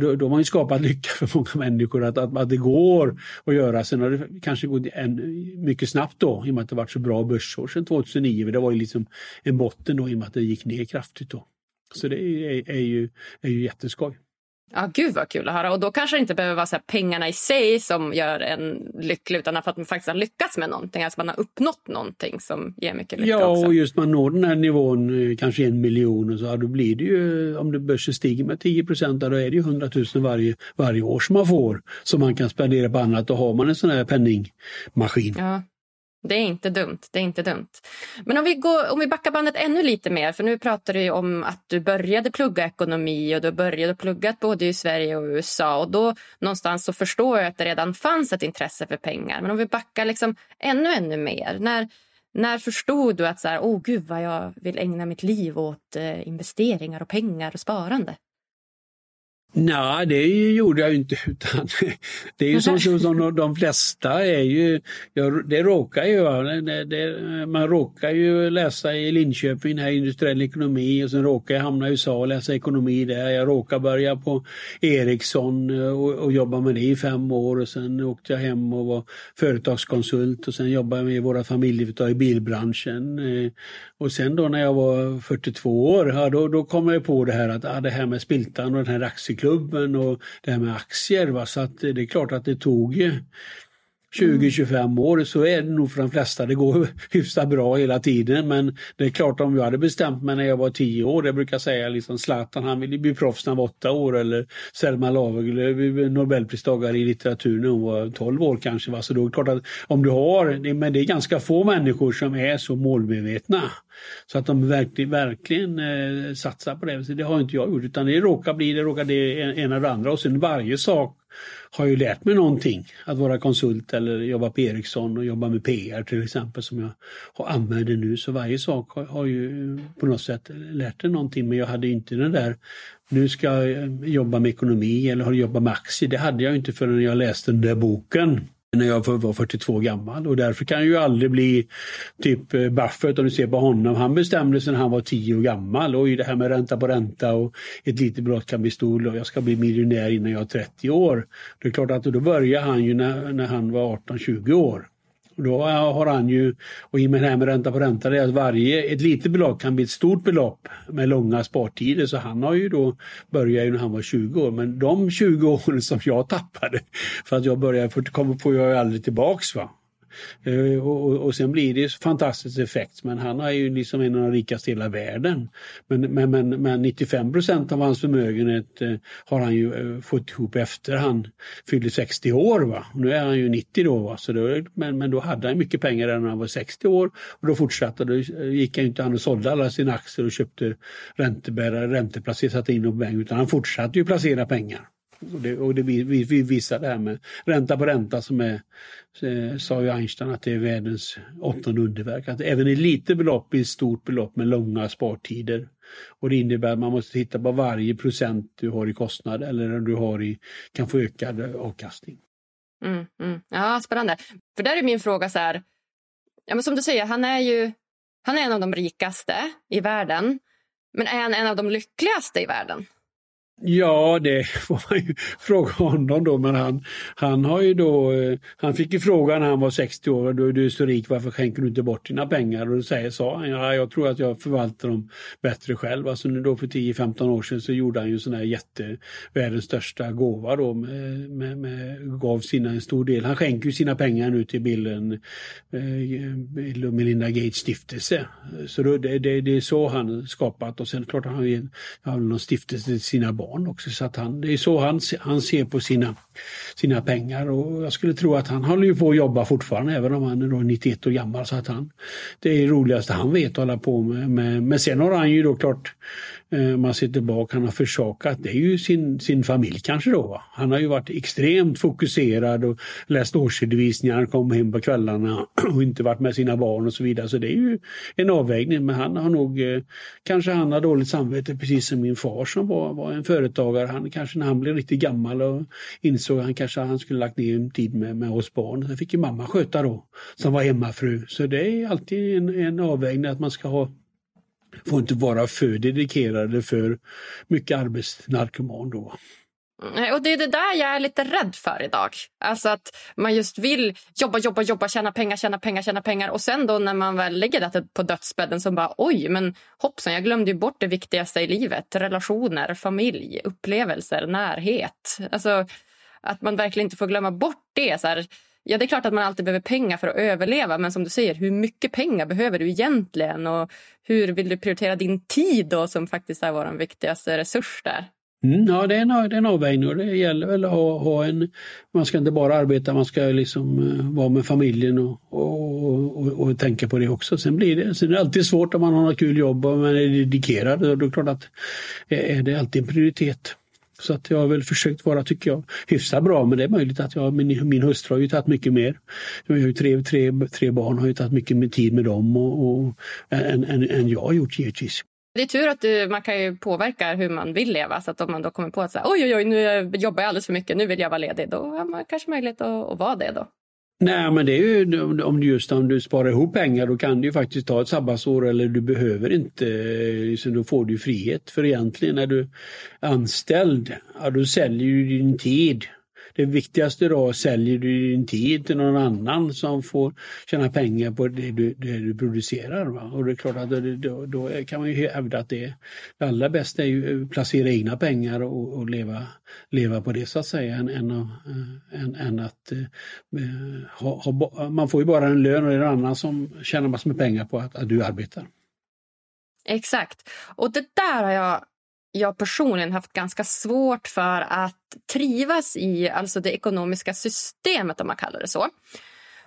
då har man ju skapat lycka för många människor att det går att göra. Sen har det kanske gått mycket snabbt då i och med att det varit så bra börsår sedan 2009. Men det var ju liksom en botten då i och med att det gick ner kraftigt då. Så det är ju jätteskoj. Ja, gud vad kul att höra. Och då kanske det inte behöver vara så här pengarna i sig som gör en lycklig utan att man faktiskt har lyckats med någonting. Alltså man har uppnått någonting som ger mycket lycka också. Ja, och just man når den här nivån, kanske 1 miljon och så, då blir det ju, om det börsen stiger med 10%, då är det ju 100 000 varje år som man får. Som man kan spendera på annat, då har man en sån här penningmaskin. Ja. Det är inte dumt. Men om vi backar bandet ännu lite mer, för nu pratar du ju om att du började plugga ekonomi och du började plugga både i Sverige och USA och då någonstans så förstår jag att det redan fanns ett intresse för pengar. Men om vi backar liksom ännu mer, när förstod du att så här, gud vad jag vill ägna mitt liv åt investeringar och pengar och sparande? Nej, det gjorde jag ju inte utan det är ju som de flesta är ju, man råkar ju läsa i Linköping här industriell ekonomi och sen råkar jag hamna i USA och läsa ekonomi där, jag råkar börja på Ericsson och jobba med det i 5 år och sen åkte jag hem och var företagskonsult och sen jobbade jag med våra familjeföretag i bilbranschen och sen då när jag var 42 år då kom jag på det här att det här med Spiltan och den här aktieklubben och det här med aktier. Va? Så att det är klart att det tog 20-25 år så är det nog för de flesta. Det går hyfsat bra hela tiden, men det är klart om jag hade bestämt mig när jag var 10 år, jag brukar säga liksom Zlatan, han ville bli proffs när han var 8 år, eller Selma Lagerlöf, Nobelpristagare i litteratur när hon var 12 år kanske. Va? Så då är det klart att om du har, men det är ganska få människor som är så målmedvetna så att de verkligen satsar på det. Så det har inte jag gjort, utan det råkar bli, det råkar det ena eller andra, och sen varje sak har ju lärt mig någonting, att vara konsult eller jobba på Ericsson och jobba med PR till exempel som jag har använder nu. Så varje sak har ju på något sätt lärt mig någonting, men jag hade inte den där, nu ska jag jobba med ekonomi eller har jobba med aktier. Det hade jag inte förrän jag läste den där boken när jag var 42 gammal, och därför kan jag ju aldrig bli typ Buffett om du ser på honom. Han bestämde sig när han var 10 år gammal, och i det här med ränta på ränta och ett litet brott kan bli stor och jag ska bli miljonär innan jag är 30 år. Det är klart att då började han ju när han var 18-20 år. Och då har han ju, och i och med det här med ränta på ränta, det är att ett litet belopp kan bli ett stort belopp med långa spartider. Så han har ju då börjat när han var 20 år. Men de 20 åren som jag tappade, för att jag började, för kommer på jag aldrig tillbaks, va. Och sen blir det fantastisk effekt, men han är ju liksom en av de rikaste i hela världen, men 95% av hans förmögenhet har han ju fått ihop efter han fyllde 60 år, va? Nu är han ju 90 då, va? Så då, men då hade han mycket pengar när han var 60 år, och då fortsatte, då gick han inte, han och sålde alla sina aktier och köpte ränteplacerade, satte in pengar, utan han fortsatte ju placera pengar. Och det vi visar det här med ränta på ränta som är, sa ju Einstein att det är världens 8:e underverk. Att även ett litet belopp blir ett stort belopp med långa spartider. Och det innebär att man måste titta på varje procent du har i kostnad eller du har kan få ökad avkastning. Ja, spännande. För där är min fråga så här. Ja, men som du säger, han är en av de rikaste i världen. Men är han en av de lyckligaste i världen? Ja, det får man ju fråga honom då, men han har ju då, han fick ju frågan när han var 60 år, då är du så rik, varför skänker du inte bort dina pengar? Och då sa han, ja, jag tror att jag förvaltar dem bättre själv. Alltså då för 10-15 år sedan så gjorde han ju sån här världens största gåva då, gav sina en stor del. Han skänker ju sina pengar nu till Bill och Melinda Gates stiftelse. Så då, det är så han skapat, och sen klart han har någon stiftelse till sina barn också, så att det är så han ser på sina pengar, och jag skulle tro att han håller ju på att jobba fortfarande även om han är då 91 år gammal, så att det är det roligaste han vet att hålla på med. Men sen har han ju då klart, man sitter bak, han har försakat, det är ju sin familj kanske då, va? Han har ju varit extremt fokuserad och läst årsredovisningar, kom hem på kvällarna och inte varit med sina barn och så vidare, så det är ju en avvägning. Men han har nog, kanske han har dåligt samvete precis som min far som var en företagare. Han kanske när han blev riktigt gammal och insåg att han kanske skulle lagt ner en tid med oss barn. Sen fick ju mamma sköta då som var hemmafru. Så det är alltid en avvägning att man ska får inte vara för dedikerade, för mycket arbetsnarkoman då. Och det är det där jag är lite rädd för idag. Alltså att man just vill jobba, tjäna pengar. Och sen då när man väl lägger det på dödsbädden så bara, oj, men hoppsan, jag glömde ju bort det viktigaste i livet. Relationer, familj, upplevelser, närhet. Alltså att man verkligen inte får glömma bort det. Så här, ja, det är klart att man alltid behöver pengar för att överleva. Men som du säger, hur mycket pengar behöver du egentligen? Och hur vill du prioritera din tid då, som faktiskt är vår viktigaste resurs där? Ja, det är en avvägning, och det gäller väl att ha en, man ska inte bara arbeta, man ska liksom vara med familjen och tänka på det också. Sen är det alltid svårt om man har något kul jobb och man är dedikerad, och då är det klart att det är alltid en prioritet. Så att jag har väl försökt vara, tycker jag, hyfsat bra. Men det är möjligt att min hustru har ju tagit mycket mer. Jag har ju tre barn, har ju tagit mycket mer tid med dem än jag har gjort givetvis. Det är tur att man kan ju påverka hur man vill leva. Så att om man då kommer på att säga, oj, nu jobbar jag alldeles för mycket, nu vill jag vara ledig. Då har man kanske möjlighet att vara det då. Nej, men det är ju om du sparar ihop pengar, då kan du ju faktiskt ta ett sabbatsår, eller du behöver inte, liksom, då får du frihet. För egentligen när du är anställd, ja, då säljer du din tid. Det viktigaste då, säljer du din tid till någon annan som får tjäna pengar på det du producerar. Va? Och det är klart att då kan man ju hävda att det allra bästa är ju att placera egna pengar och leva på det så att säga. Än att man får ju bara en lön och det är någon annan som tjänar massor med pengar på att du arbetar. Exakt. Och det där har jag personligen haft ganska svårt för att trivas i, alltså det ekonomiska systemet om man kallar det så.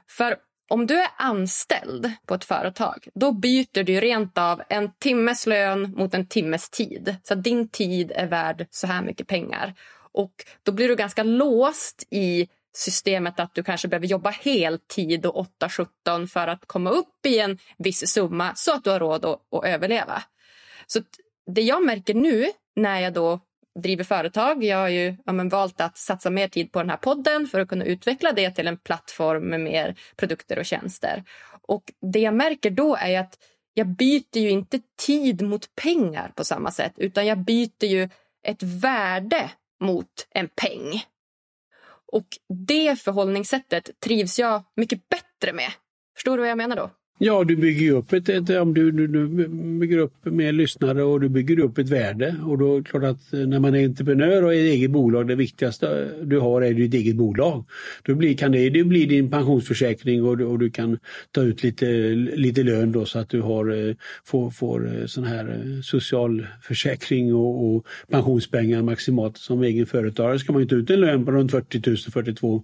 För om du är anställd på ett företag, då byter du rent av en timmes lön mot en timmes tid. Så din tid är värd så här mycket pengar. Och då blir du ganska låst i systemet att du kanske behöver jobba heltid och 8-17 för att komma upp i en viss summa så att du har råd att överleva. Så det jag märker nu när jag då driver företag, jag har ju valt att satsa mer tid på den här podden för att kunna utveckla det till en plattform med mer produkter och tjänster. Och det jag märker då är att jag byter ju inte tid mot pengar på samma sätt, utan jag byter ju ett värde mot en peng. Och det förhållningssättet trivs jag mycket bättre med. Förstår du vad jag menar då? Ja, du bygger upp om du bygger upp mer lyssnare och du bygger upp ett värde. Och då är det klart att när man är entreprenör och är ett eget bolag, det viktigaste du har är ditt eget bolag. Då blir din pensionsförsäkring och du kan ta ut lite lön då, så att du får sån här socialförsäkring och pensionspengar maximalt. Som egen företagare ska man inte ut en lön på runt 40 000, 42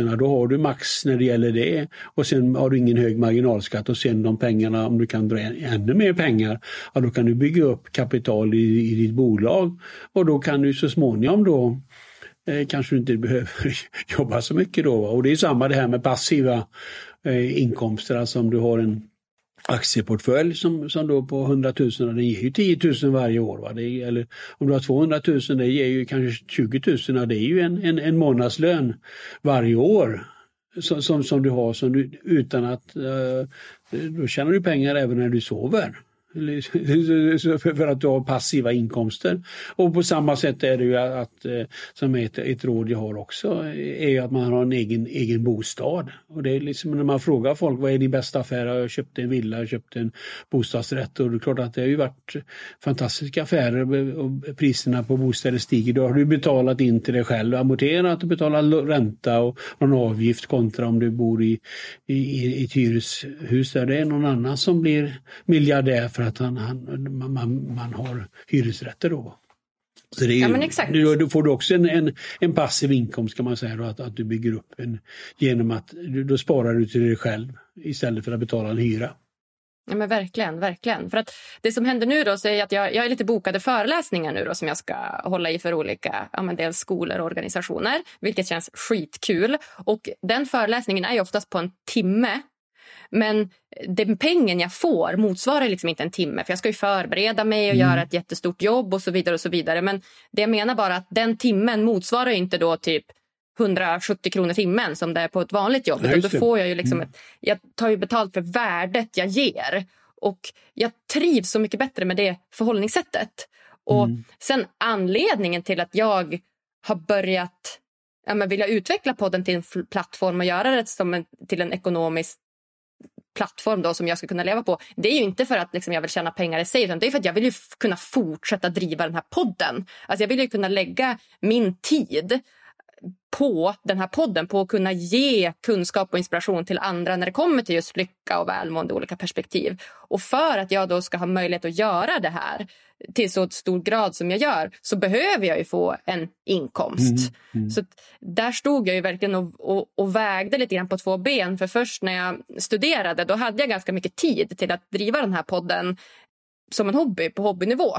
000. Då har du max när det gäller det och sen har du ingen hög marginalskatt. Och sen de pengarna, om du kan dra ännu mer pengar, ja, då kan du bygga upp kapital i ditt bolag och då kan du så småningom då kanske du inte behöver jobba så mycket då. Och det är samma det här med passiva inkomster, alltså om du har en aktieportfölj som då på 100 000, det ger ju 10 000 varje år. Va? Eller om du har 200 000, det ger ju kanske 20 000, det är ju en månadslön varje år. Som du har utan att då tjänar du pengar även när du sover för att du har passiva inkomster. Och på samma sätt är det ju att, som ett råd jag har också, är att man har en egen bostad. Och det är liksom när man frågar folk, vad är din bästa affär? Jag köpte en villa, jag köpte en bostadsrätt. Och det är klart att det har ju varit fantastiska affärer och priserna på bostäder stiger. Då har du betalat in till dig själv, amorterat och betalat ränta och någon avgift, kontra om du bor i ett hyreshus där det är någon annan som blir miljardär för att man har hyresrätter då. Så det är, ja, men exakt. Då får du också en passiv inkomst kan man säga då, att du bygger upp genom att då sparar du till dig själv istället för att betala en hyra. Ja, men verkligen, verkligen. För att det som händer nu då, så är att jag är lite bokade föreläsningar nu då, som jag ska hålla i för olika, dels skolor och organisationer, vilket känns skitkul. Och den föreläsningen är ju oftast på en timme. Men den pengen jag får motsvarar liksom inte en timme. För jag ska ju förbereda mig och göra ett jättestort jobb och så vidare och så vidare. Men det jag menar bara att den timmen motsvarar inte då typ 170 kronor timmen som det är på ett vanligt jobb. Utan då får jag ju liksom jag tar ju betalt för värdet jag ger. Och jag trivs så mycket bättre med det förhållningssättet. Och sen anledningen till att jag har börjat vill jag utveckla podden till en plattform och göra det som till en ekonomisk plattform då, som jag ska kunna leva på. Det är ju inte för att liksom, jag vill tjäna pengar i sig, utan det är för att jag vill ju kunna fortsätta driva den här podden. Alltså jag vill ju kunna lägga min tid på den här podden, på att kunna ge kunskap och inspiration till andra när det kommer till just lycka och välmående, olika perspektiv. Och för att jag då ska ha möjlighet att göra det här till så stor grad som jag gör, så behöver jag ju få en inkomst. Så där stod jag ju verkligen och vägde lite grann på två ben. För först när jag studerade, då hade jag ganska mycket tid till att driva den här podden som en hobby, på hobbynivå.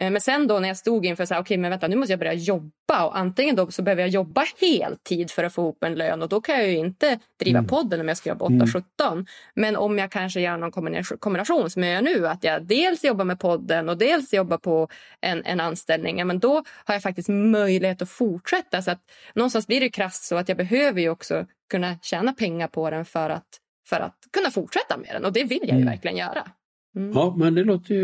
Men sen då när jag stod inför så här, men vänta, nu måste jag börja jobba, och antingen då så behöver jag jobba heltid för att få ihop en lön, och då kan jag ju inte driva podden om jag ska jobba 8-17. Men om jag kanske gör någon kombination som jag gör nu, att jag dels jobbar med podden och dels jobbar på en anställning, men då har jag faktiskt möjlighet att fortsätta. Så att någonstans blir det krasst så att jag behöver ju också kunna tjäna pengar på den för att kunna fortsätta med den, och det vill jag ju verkligen göra. Ja, men det låter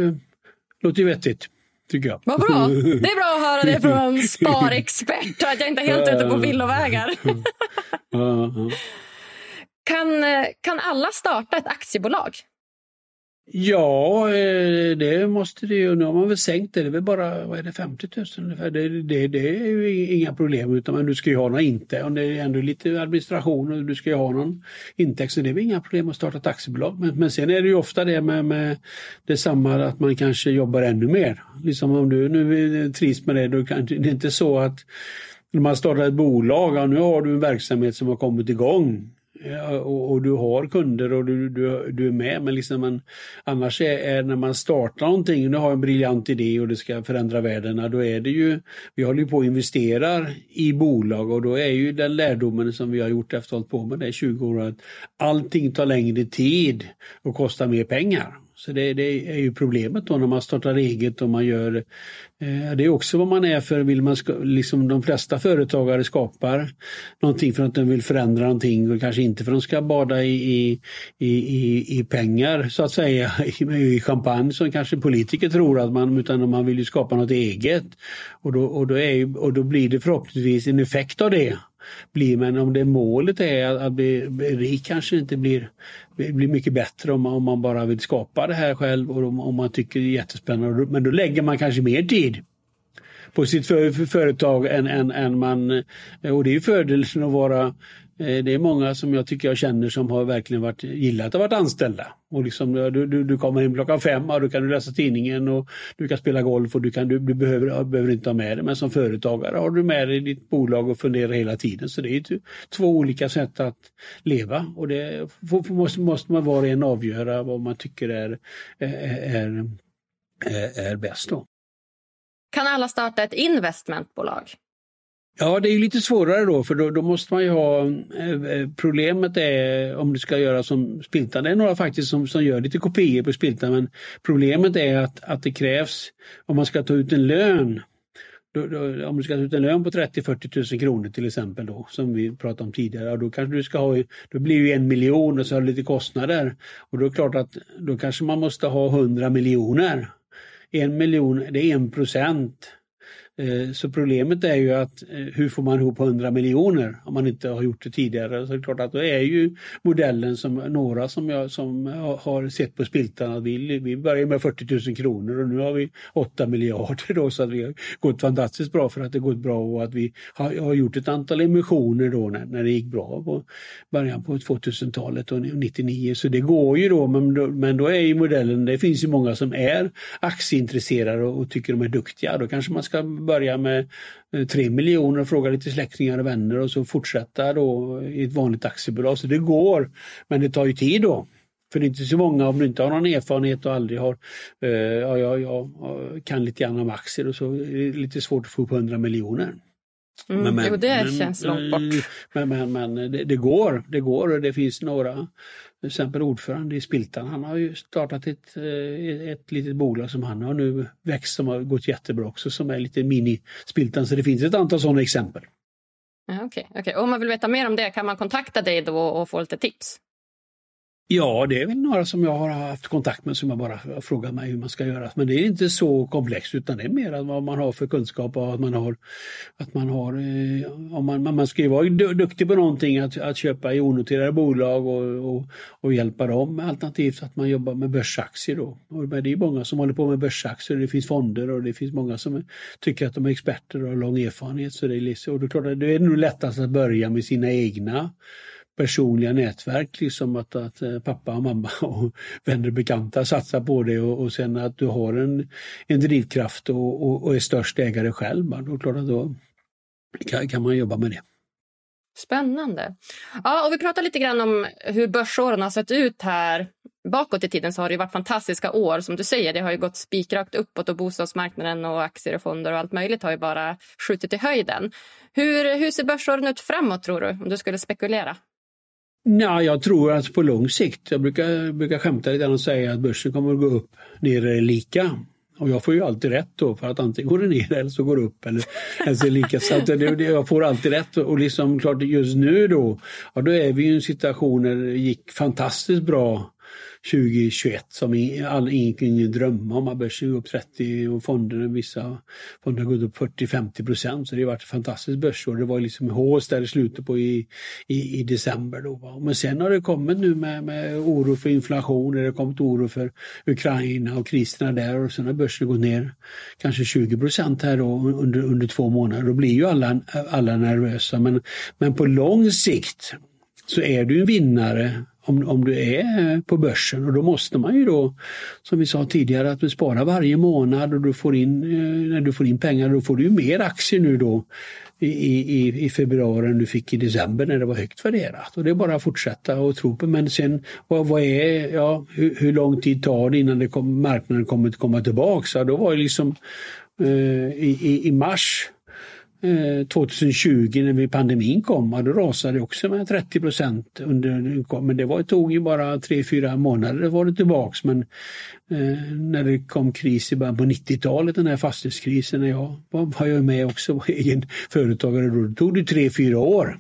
ju vettigt. tycker jag. Vad bra. Det är bra att höra det från en sparexpert och att jag inte är helt ute på villovägar. Kan alla starta ett aktiebolag? Ja, det måste det ju. Nu har man väl sänkt det. Det är väl bara, vad är det, 50 000 ungefär. Det är ju inga problem, utan men du ska ju ha någon inte. Och det är ändå lite administration och du ska ju ha någon intäkt. Så det är väl inga problem att starta ett aktiebolag. Men sen är det ju ofta det med detsamma att man kanske jobbar ännu mer. Liksom om du nu trivs med det, då kan, det är inte så att när man startar ett bolag och nu har du en verksamhet som har kommit igång. Och du har kunder och du är med, men liksom annars är när man startar någonting och du har en briljant idé och det ska förändra världen, då är det ju, vi håller ju på och investerar i bolag, och då är ju den lärdomen som vi har gjort efter hållit på med det 20 år att allting tar längre tid och kostar mer pengar. Så det är ju problemet då när man startar eget och man gör, det är också vad man är för, vill man liksom, de flesta företagare skapar någonting för att de vill förändra någonting och kanske inte för att de ska bada i pengar så att säga, i champagne som kanske politiker tror att man, utan man vill ju skapa något eget och då blir det förhoppningsvis en effekt av det. Men om det målet är att bli rik, kanske inte blir mycket bättre om man bara vill skapa det här själv och om man tycker det är jättespännande. Men då lägger man kanske mer tid på sitt företag än man, och det är ju fördelen att vara. Det är många som jag tycker jag känner som har verkligen gillat att ha varit anställda. Och liksom, du kommer in klockan 5 och du kan läsa tidningen och du kan spela golf och du behöver inte ha med det. Men som företagare har du med dig ditt bolag och funderar hela tiden. Så det är ju två olika sätt att leva. Och det måste man var och en avgöra vad man tycker är bäst då. Kan alla starta ett investmentbolag? Ja, det är ju lite svårare då, för då måste man ju ha, problemet är om du ska göra som Spiltan, det är några faktiskt som gör lite kopior på Spiltan, men problemet är att det krävs, om man ska ta ut en lön, om du ska ta ut en lön på 30-40 000 kronor till exempel då, som vi pratade om tidigare, då kanske du ska ha, då blir ju 1 miljon och så har du lite kostnader, och då är det klart att då kanske man måste ha 100 miljoner. 1 miljon, det är 1%. Så problemet är ju att hur får man ihop 100 miljoner om man inte har gjort det tidigare, så är det klart att då är ju modellen som några som har sett på Spiltan att vi börjar med 40 000 kronor och nu har vi 8 miljarder då, så att vi har gått fantastiskt bra för att det gått bra och att vi har gjort ett antal emissioner då när det gick bra på början på 2000-talet och 99, så det går ju då, men då är ju modellen, det finns ju många som är aktieintresserade och tycker de är duktiga, då kanske man ska börja med 3 miljoner och fråga lite släktingar och vänner och så fortsätta då i ett vanligt aktiebolag. Så det går, men det tar ju tid då. För det är inte så många, om du inte har någon erfarenhet och aldrig har, jag kan lite grann om aktier och så är det lite svårt att få upp 100 miljoner. Men det känns långt bort. Men det går och det finns några, till exempel ordförande i Spiltan, han har ju startat ett litet bolag som han har nu växt som har gått jättebra också, som är lite mini-Spiltan, så det finns ett antal sådana exempel. Okej. Om man vill veta mer om det, kan man kontakta dig då och få lite tips? Ja, det är väl några som jag har haft kontakt med som jag bara frågar mig hur man ska göra. Men det är inte så komplext, utan det är mer vad man har för kunskap och att man har om man ska ju vara duktig på någonting, att köpa i onoterade bolag och hjälpa dem, alternativt att man jobbar med börsaktier då. Och det är ju många som håller på med börsaktier, det finns fonder och det finns många som tycker att de är experter och har lång erfarenhet, så det är liksom, och då är det nog lättast att börja med sina egna personliga nätverk, liksom att pappa och mamma och vänner och bekanta satsar på det och sen att du har en drivkraft och är störst ägare själv, då kan man jobba med det. Spännande. Ja, och vi pratar lite grann om hur börsåren har sett ut här. Bakåt i tiden så har det varit fantastiska år, som du säger. Det har ju gått spikrakt uppåt och bostadsmarknaden och aktier och fonder och allt möjligt har ju bara skjutit i höjden. Hur ser börsåren ut framåt, tror du, om du skulle spekulera? Nej, jag tror att på lång sikt, jag brukar skämta lite och säga att börsen kommer att gå upp, ner lika. Och jag får ju alltid rätt då, för att antingen går det ner eller så går det upp eller så lika. Så jag får alltid rätt, och liksom klart just nu då, ja, då är vi ju i en situation där det gick fantastiskt bra 2021 som ingen kunde drömma om. Att börsen går upp 30 och vissa fonder har gått upp 40-50%. Så det har varit ett fantastiskt börsår. Det var liksom hås där i slutet på i december då. Va? Men sen har det kommit nu med oro för inflation, det har kommit oro för Ukraina och kriserna där, och sen har börsen gått ner kanske 20% här då under 2 månader. Då blir ju alla nervösa, men på lång sikt så är du en vinnare om du är på börsen, och då måste man ju då, som vi sa tidigare, att du sparar varje månad, och när du får in pengar då får du ju mer aktier nu då i februari än du fick i december när det var högt värderat. Och det är bara att fortsätta och tro på. Men sen, hur lång tid tar det innan marknaden kommer att komma tillbaka? Så då var det liksom i mars 2020 när pandemin kom, och då rasade det också med 30% under, men det tog ju bara 3-4 månader, det var det tillbaks. Men när det kom kris i början på 90-talet, den här fastighetskrisen, när jag var ju med också, var egen företagare då, tog det 3-4 år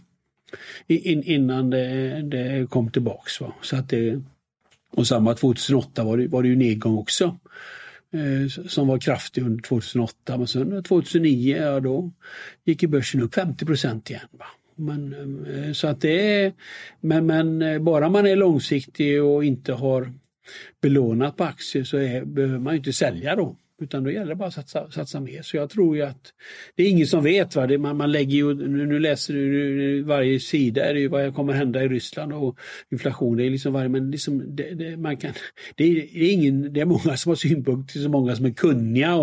innan det kom tillbaks. Va? Så att och samma 2008 var det ju nedgång också, som var kraftig under 2008, men sen 2009 då gick i börsen upp 50% igen. Va? Men, så att det är, men bara man är långsiktig och inte har belånat på aktier så behöver man ju inte sälja då, utan då gäller det bara att satsa mer. Så jag tror ju att det är ingen som vet, va? Man lägger ju, nu läser du varje sida, är det ju vad kommer hända i Ryssland och inflation, det är liksom varje, men liksom det man kan, det är många som har synpunkter, så många som är kunniga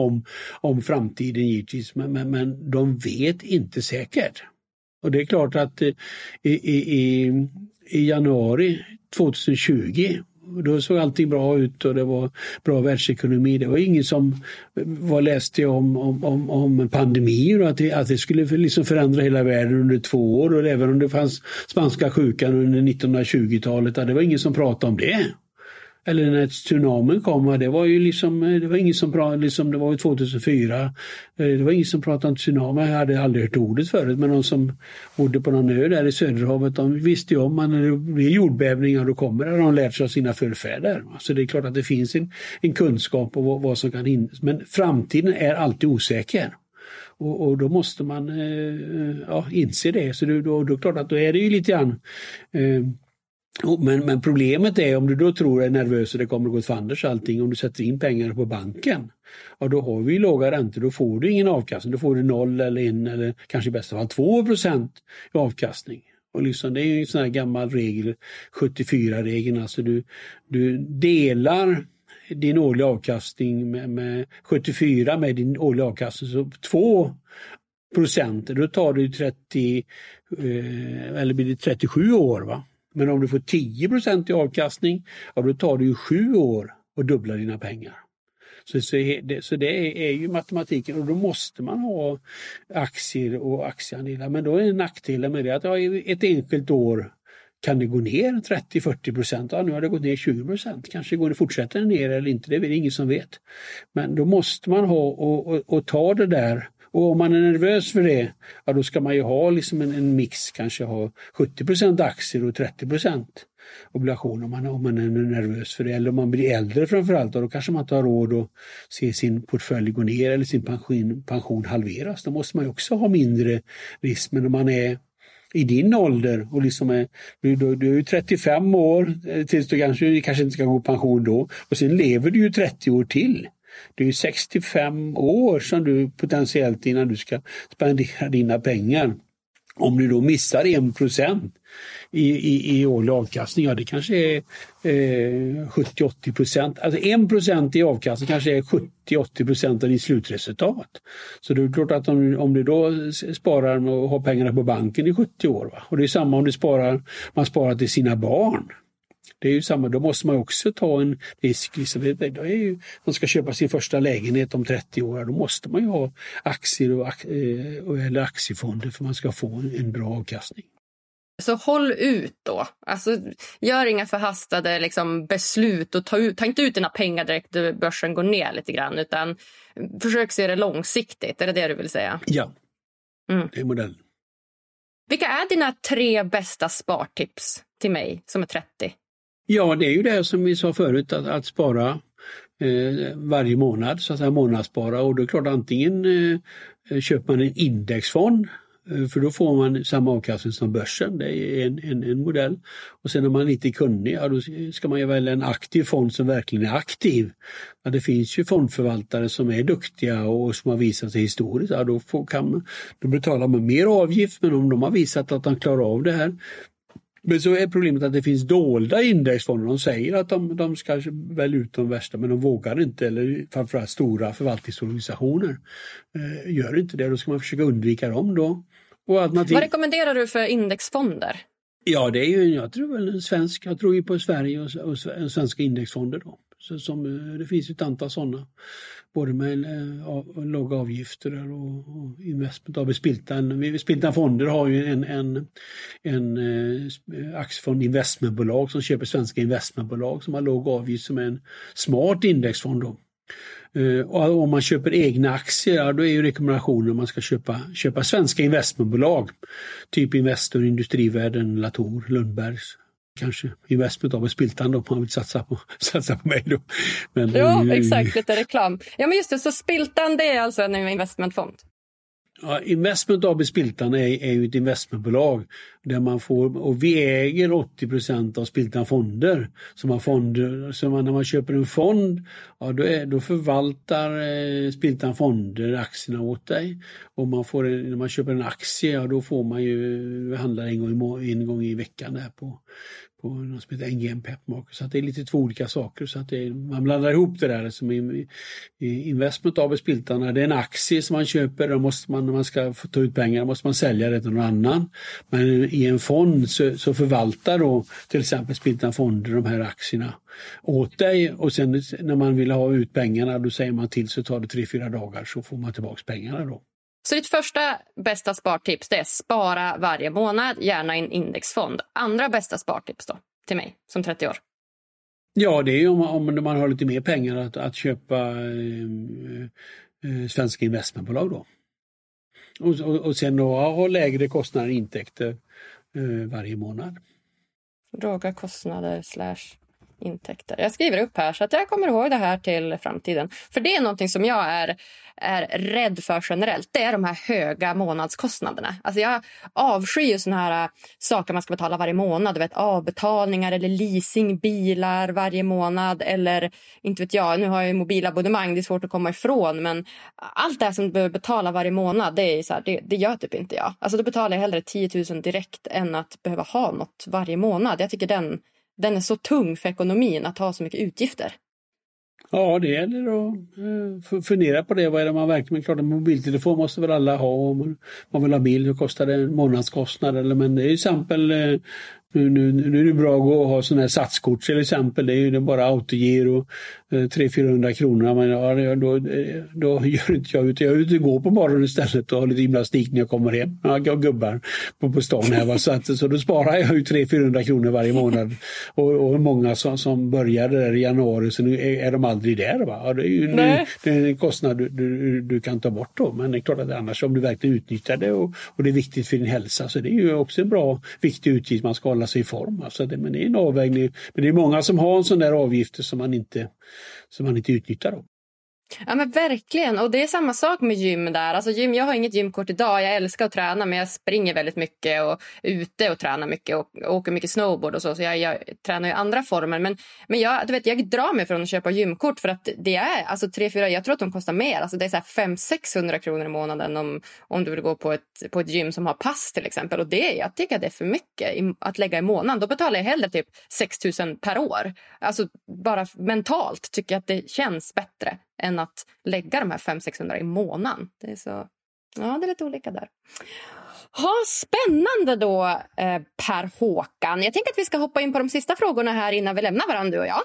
om framtiden givetvis, men de vet inte säkert. Och det är klart att i januari 2020 då såg allting bra ut och det var bra världsekonomi. Det var ingen som läste om pandemier och att det skulle liksom förändra hela världen under 2 år. Och även om det fanns spanska sjukan under 1920-talet, det var ingen som pratade om det. Eller när tsunamin kom, det var ju liksom, det var ingen som pratade, liksom, det var ju 2004, det var ingen som pratade om tsunami, jag hade aldrig hört ordet förut, men de som bodde på någon ö där i Söderhavet, de visste ju om att när det blir jordbävningar då kommer det, de lärt sig av sina förfäder. Så det är klart att det finns en kunskap om vad som kan hindra, men framtiden är alltid osäker. Och då måste man inse det, så då är det klart att då är det ju lite grann Men problemet är om du då tror du är nervös och det kommer att gå åt fanders allting, om du sätter in pengar på banken, och då har vi låga räntor, då får du ingen avkastning, då får du 0 eller 1 eller kanske i bästa fall 2% i avkastning. Och liksom, det är ju en sån här gammal regel, 74-regeln, alltså du delar din årliga avkastning med 74 med din årliga avkastning, så 2%, då tar du 30 eller blir det 37 år, va? Men om du får 10% i avkastning, då tar du ju 7 år och dubblar dina pengar. Så det är ju matematiken, och då måste man ha aktier och aktieandelar. Men då är det nackdelen med det att ett enkelt år kan det gå ner 30-40%. Nu har det gått ner 20%. Kanske går det fortsätta ner eller inte, det är väl ingen som vet. Men då måste man ha och ta det där. Och om man är nervös för det, då ska man ju ha liksom en mix, kanske ha 70% aktier och 30% obligationer om man är nervös för det. Eller om man blir äldre framförallt, då kanske man tar råd och ser sin portfölj gå ner eller sin pension halveras. Då måste man ju också ha mindre risk. Men om man är i din ålder och liksom du är ju 35 år tills du kanske inte ska gå i pension då, och sen lever du ju 30 år till. Det är 65 år som du potentiellt innan du ska spendera dina pengar. Om du då missar 1% i årlig avkastning, det kanske är 70-80%. Alltså 1% i avkastning kanske är 70-80% av ditt slutresultat. Så det är klart att om du då sparar och har pengarna på banken i 70 år. Va? Och det är samma om man sparar till sina barn. Det är ju samma, då måste man också ta en risk. Man ska köpa sin första lägenhet om 30 år, då måste man ju ha aktier eller aktiefonder för man ska få en bra avkastning. Så håll ut då. Alltså, gör inga förhastade liksom beslut och ta inte ut dina pengar direkt när börsen går ner lite grann, utan försök se det långsiktigt. Är det det du vill säga? Ja, det är modellen. Vilka är dina 3 bästa spartips till mig som är 30? Ja, det är ju det som vi sa förut, att spara varje månad, så att säga månadsspara. Och då är klart, antingen köper man en indexfond, för då får man samma avkastning som börsen. Det är en modell. Och sen om man inte är kunnig, ja, då ska man ju välja en aktiv fond som verkligen är aktiv. Ja, det finns ju fondförvaltare som är duktiga och som har visat sig historiskt. Ja, då betalar man mer avgift, men om de har visat att de klarar av det här. Men så är problemet att det finns dolda indexfonder. De säger att de ska välja ut de värsta, men de vågar inte. Eller framförallt stora förvaltningsorganisationer gör inte det. Då ska man försöka undvika dem då. Vad rekommenderar du för indexfonder? Ja, det är ju, jag tror ju på Sverige och svenska indexfonder då. Så som, det finns ett antal sådana, både med låga avgifter och Investment AB Spiltan. Spiltan fonder har ju en aktiefond, investmentbolag som köper svenska investmentbolag som har låg avgift, som är en smart indexfond då. Och om man köper egna aktier, då är ju rekommendationen att man ska köpa svenska investmentbolag, typ Investor, Industrivärden, Latour, Lundbergs. Kanske Investment AB Spiltan då, om man vill satsa på mig då. Men, ja, exakt, lite reklam. Ja, men just det, så Spiltan, det är alltså en investmentfond. Ja, Investment AB Spiltan är ju ett investmentbolag där man får, och vi äger 80% av Spiltan fonder. Så när man köper en fond, ja, då förvaltar Spiltan fonder aktierna åt dig. Och när man köper en aktie, ja, då får man ju handla en gång i veckan där på något som heter NGM Pepmark. Så att det är lite två olika saker. Så att man blandar ihop det där som i Investment AB Spiltan. Det är en aktie som man köper, då måste man, när man ska ta ut pengar, måste man sälja det till någon annan. Men i en fond så förvaltar då till exempel Spiltan fonder de här aktierna åt dig, och sen när man vill ha ut pengarna, då säger man till, så tar det 3-4 dagar, så får man tillbaka pengarna då. Så ditt första bästa spartips, det är spara varje månad, gärna i en indexfond. Andra bästa spartips då till mig som 30 år? Ja, det är ju om man har lite mer pengar att köpa svenska investmentbolag då. Och sen då ha lägre kostnader och intäkter varje månad. Låga kostnader / intäkter. Jag skriver upp här så att jag kommer ihåg det här till framtiden. För det är någonting som jag är rädd för generellt. Det är de här höga månadskostnaderna. Alltså jag avskyr ju såna här saker man ska betala varje månad. Du vet, avbetalningar eller leasingbilar varje månad. Eller inte vet jag, nu har jag ju mobilabonnemang. Det är svårt att komma ifrån. Men allt det här som du behöver betala varje månad, det är så här, det gör typ inte jag. Alltså då betalar jag hellre 10 000 direkt än att behöva ha något varje månad. Jag tycker den är så tung för ekonomin att ha så mycket utgifter. Ja, det gäller att fundera på det. Vad är det man verkligen... Klart, en mobiltelefon måste väl alla ha. Om man vill ha bil, då kostar det en månadskostnad. Eller, men det är ju exempel... Nu är det bra att gå och ha sådana här satskort till exempel. Det är ju bara autogiro, 300-400 kronor. Men ja, då gör inte jag ut. Jag är ute och går på morgonen istället och har lite gymnastik när jag kommer hem. Jag har gubbar på stan här. Va? Så då sparar jag ju 300-400 kronor varje månad. Och många som började där i januari, så nu är de aldrig där. Va? Ja, det är ju en kostnad du kan ta bort då. Men det är klart att annars, om du verkligen utnyttjar det och det är viktigt för din hälsa, så det är ju också en bra, viktig utgift man ska hålla sig i form. Alltså men det är en avvägning. Men det är många som har en sån där avgifter som man inte utnyttjar då. Ja, men verkligen. Och det är samma sak med gym där. Alltså gym, jag har inget gymkort idag. Jag älskar att träna, men jag springer väldigt mycket och ute och tränar mycket och åker mycket snowboard och så. Så jag tränar ju andra former. Men jag drar mig från att köpa gymkort för att det är alltså 3-4, jag tror att de kostar mer. Alltså det är så här 500-600 kronor i månaden om du vill gå på ett gym som har pass till exempel. Och jag tycker att det är för mycket att lägga i månaden. Då betalar jag hellre typ 6 000 per år. Alltså bara mentalt tycker jag att det känns bättre än att lägga de här 500-600 i månaden. Det är så... Ja, det är lite olika där. Ha, spännande då, Per-Håkan. Jag tänker att vi ska hoppa in på de sista frågorna här innan vi lämnar varandra, du och jag.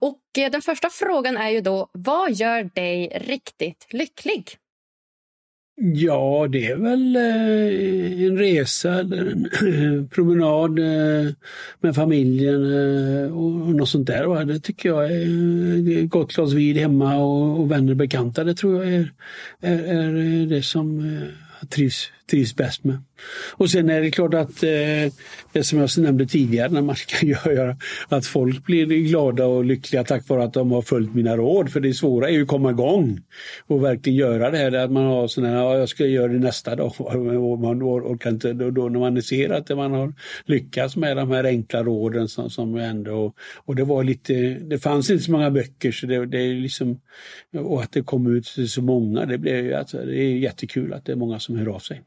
Och den första frågan är ju då, vad gör dig riktigt lycklig? Ja, det är väl en resa eller en promenad med familjen och något sånt där. Va? Det tycker jag är gott glas vid hemma och vänner och bekanta. Det tror jag är det som jag trivs trivs bäst med. Och sen är det klart att det som jag nämnde tidigare, när man kan göra att folk blir glada och lyckliga tack vare att de har följt mina råd, för det svåra är ju att komma igång och verkligen göra det här, att man har sådana här, ja, jag ska göra det nästa dag, och man orkar inte, då när man ser att man har lyckats med de här enkla råden som ändå, och det var lite, det fanns inte så många böcker, så det är liksom, och att det kom ut så många, det blev ju, alltså, det är jättekul att det är många som hör av sig.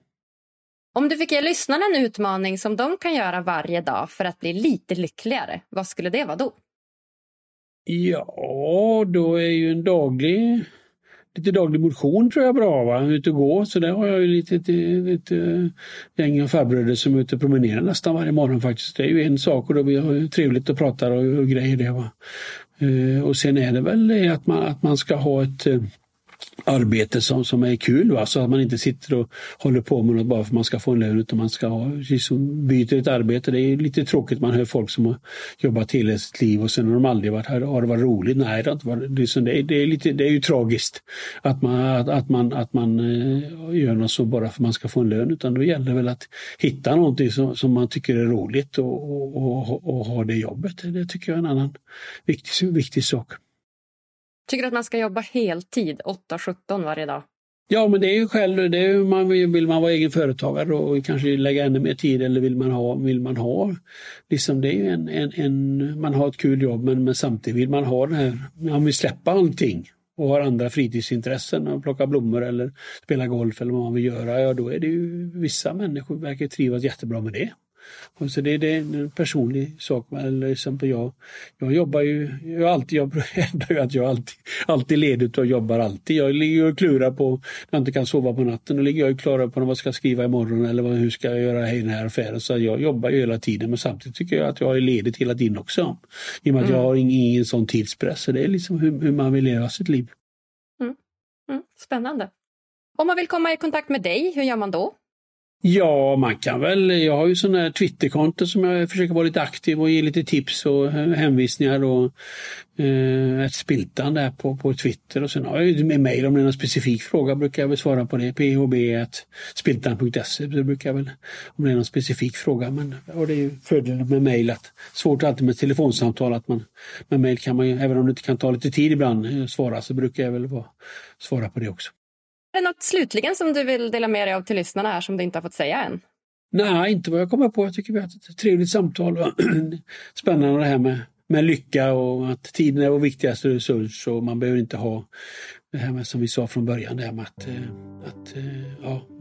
Om du fick ge lyssnarna en utmaning som de kan göra varje dag för att bli lite lyckligare, vad skulle det vara då? Ja, då är ju en daglig motion tror jag bra, va? Ute och gå, så där har jag ju lite gäng av farbröder som är ute och promenerar nästan varje morgon faktiskt. Det är ju en sak, och då blir det trevligt att prata och grejer det, va? Och sen är det väl att man ska ha ett arbete som är kul, va? Så att man inte sitter och håller på med något bara för man ska få en lön, utan man ska byta ett arbete. Det är lite tråkigt, man hör folk som har jobbat hela sitt liv och sen har de aldrig varit här, har det varit roligt? Nej, det är ju tragiskt att man gör något så bara för man ska få en lön, utan då gäller det väl att hitta någonting som man tycker är roligt och ha det jobbet. Det tycker jag är en annan viktig sak. Tycker du att man ska jobba heltid 8-17 varje dag? Ja, men det är ju själv, det är ju, vill man vara egen företagare och kanske lägga ännu mer tid, eller vill man ha liksom, det är ju en man har ett kul jobb, men samtidigt vill man ha det här, man vill släppa allting och har andra fritidsintressen och plocka blommor eller spela golf eller vad man vill göra, ja då är det ju, vissa människor verkar trivas jättebra med det. Och så det är en personlig sak, eller exempel jag jobbar ju, jag hävdar ju att jag alltid ledigt och jobbar alltid. Jag ligger och klurar på när jag inte kan sova på natten, och ligger jag och klarar på vad jag ska skriva imorgon eller hur ska jag göra i den här affären, så jag jobbar ju hela tiden, men samtidigt tycker jag att jag är ledigt hela tiden också, i och med att jag har ingen sån tidspress, så det är liksom hur man vill leva sitt liv. Spännande. Om man vill komma i kontakt med dig, hur gör man då? Ja, man kan väl. Jag har ju sådana här Twitterkonto som jag försöker vara lite aktiv och ge lite tips och hänvisningar och ett Spiltan där på Twitter. Och sen har jag ju med mejl om det är någon specifik fråga, brukar jag väl svara på det. phb@spiltan.se brukar jag väl, om det är någon specifik fråga. Men, och det är ju fördelen med mejl, att svårt alltid med telefonsamtal, att man med mejl kan man ju, även om det kan ta lite tid ibland svara, så brukar jag väl svara på det också. Är det något slutligen som du vill dela med dig av till lyssnarna här som du inte har fått säga än? Nej, inte vad jag kommer på. Jag tycker vi har haft ett trevligt samtal. Spännande det här med lycka och att tiden är vår viktigaste resurs, och man behöver inte ha det här med, som vi sa från början, det här med att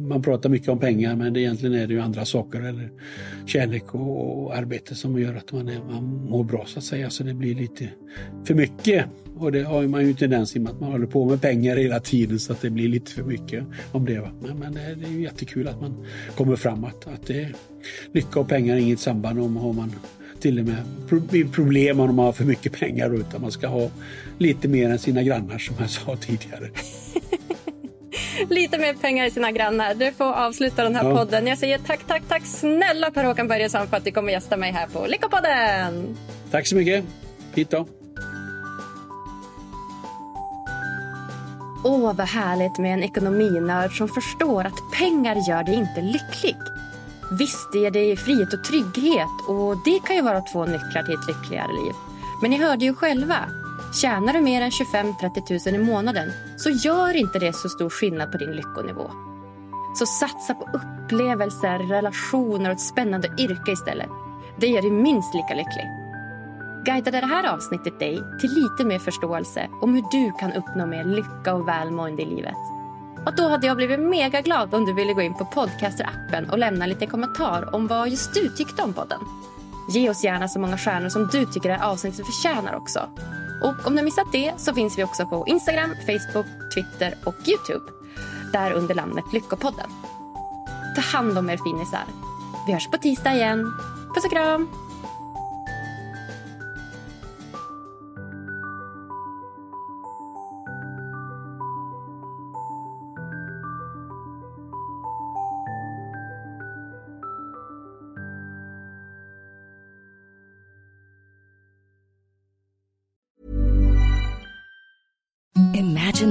man pratar mycket om pengar, men det egentligen är det ju andra saker, eller kärlek och arbete, som gör att man mår bra, så att säga. Så det blir lite för mycket, och det har man ju en tendens i med att man håller på med pengar hela tiden, så att det blir lite för mycket om det. Men det är ju jättekul att man kommer fram att det är lycka och pengar, inget samband, om har man till och med problem om man har för mycket pengar, utan man ska ha lite mer än sina grannar, som jag sa tidigare. Lite mer pengar i sina grannar. Du får avsluta den här podden. Jag säger tack snälla Per-Håkan Börjesson för att du kommer gästa mig här på Lyckopodden. Tack så mycket. Hit då. Åh, vad härligt med en ekonominörd som förstår att pengar gör dig inte lycklig. Visst, det ger dig frihet och trygghet, och det kan ju vara två nycklar till ett lyckligare liv. Men ni hörde ju själva, tjänar du mer än 25-30 000 i månaden, så gör inte det så stor skillnad på din lyckonivå. Så satsa på upplevelser, relationer och ett spännande yrke istället. Det gör dig minst lika lycklig. Guidade det här avsnittet dig till lite mer förståelse om hur du kan uppnå mer lycka och välmående i livet. Och då hade jag blivit mega glad om du ville gå in på Podcaster-appen och lämna lite kommentar om vad just du tyckte om podden. Ge oss gärna så många stjärnor som du tycker är avsnittet förtjänar också. Och om du missat det, så finns vi också på Instagram, Facebook, Twitter och YouTube. Där under namnet Lyckopodden. Ta hand om er finisar. Vi hörs på tisdag igen. Puss och kram! Imagine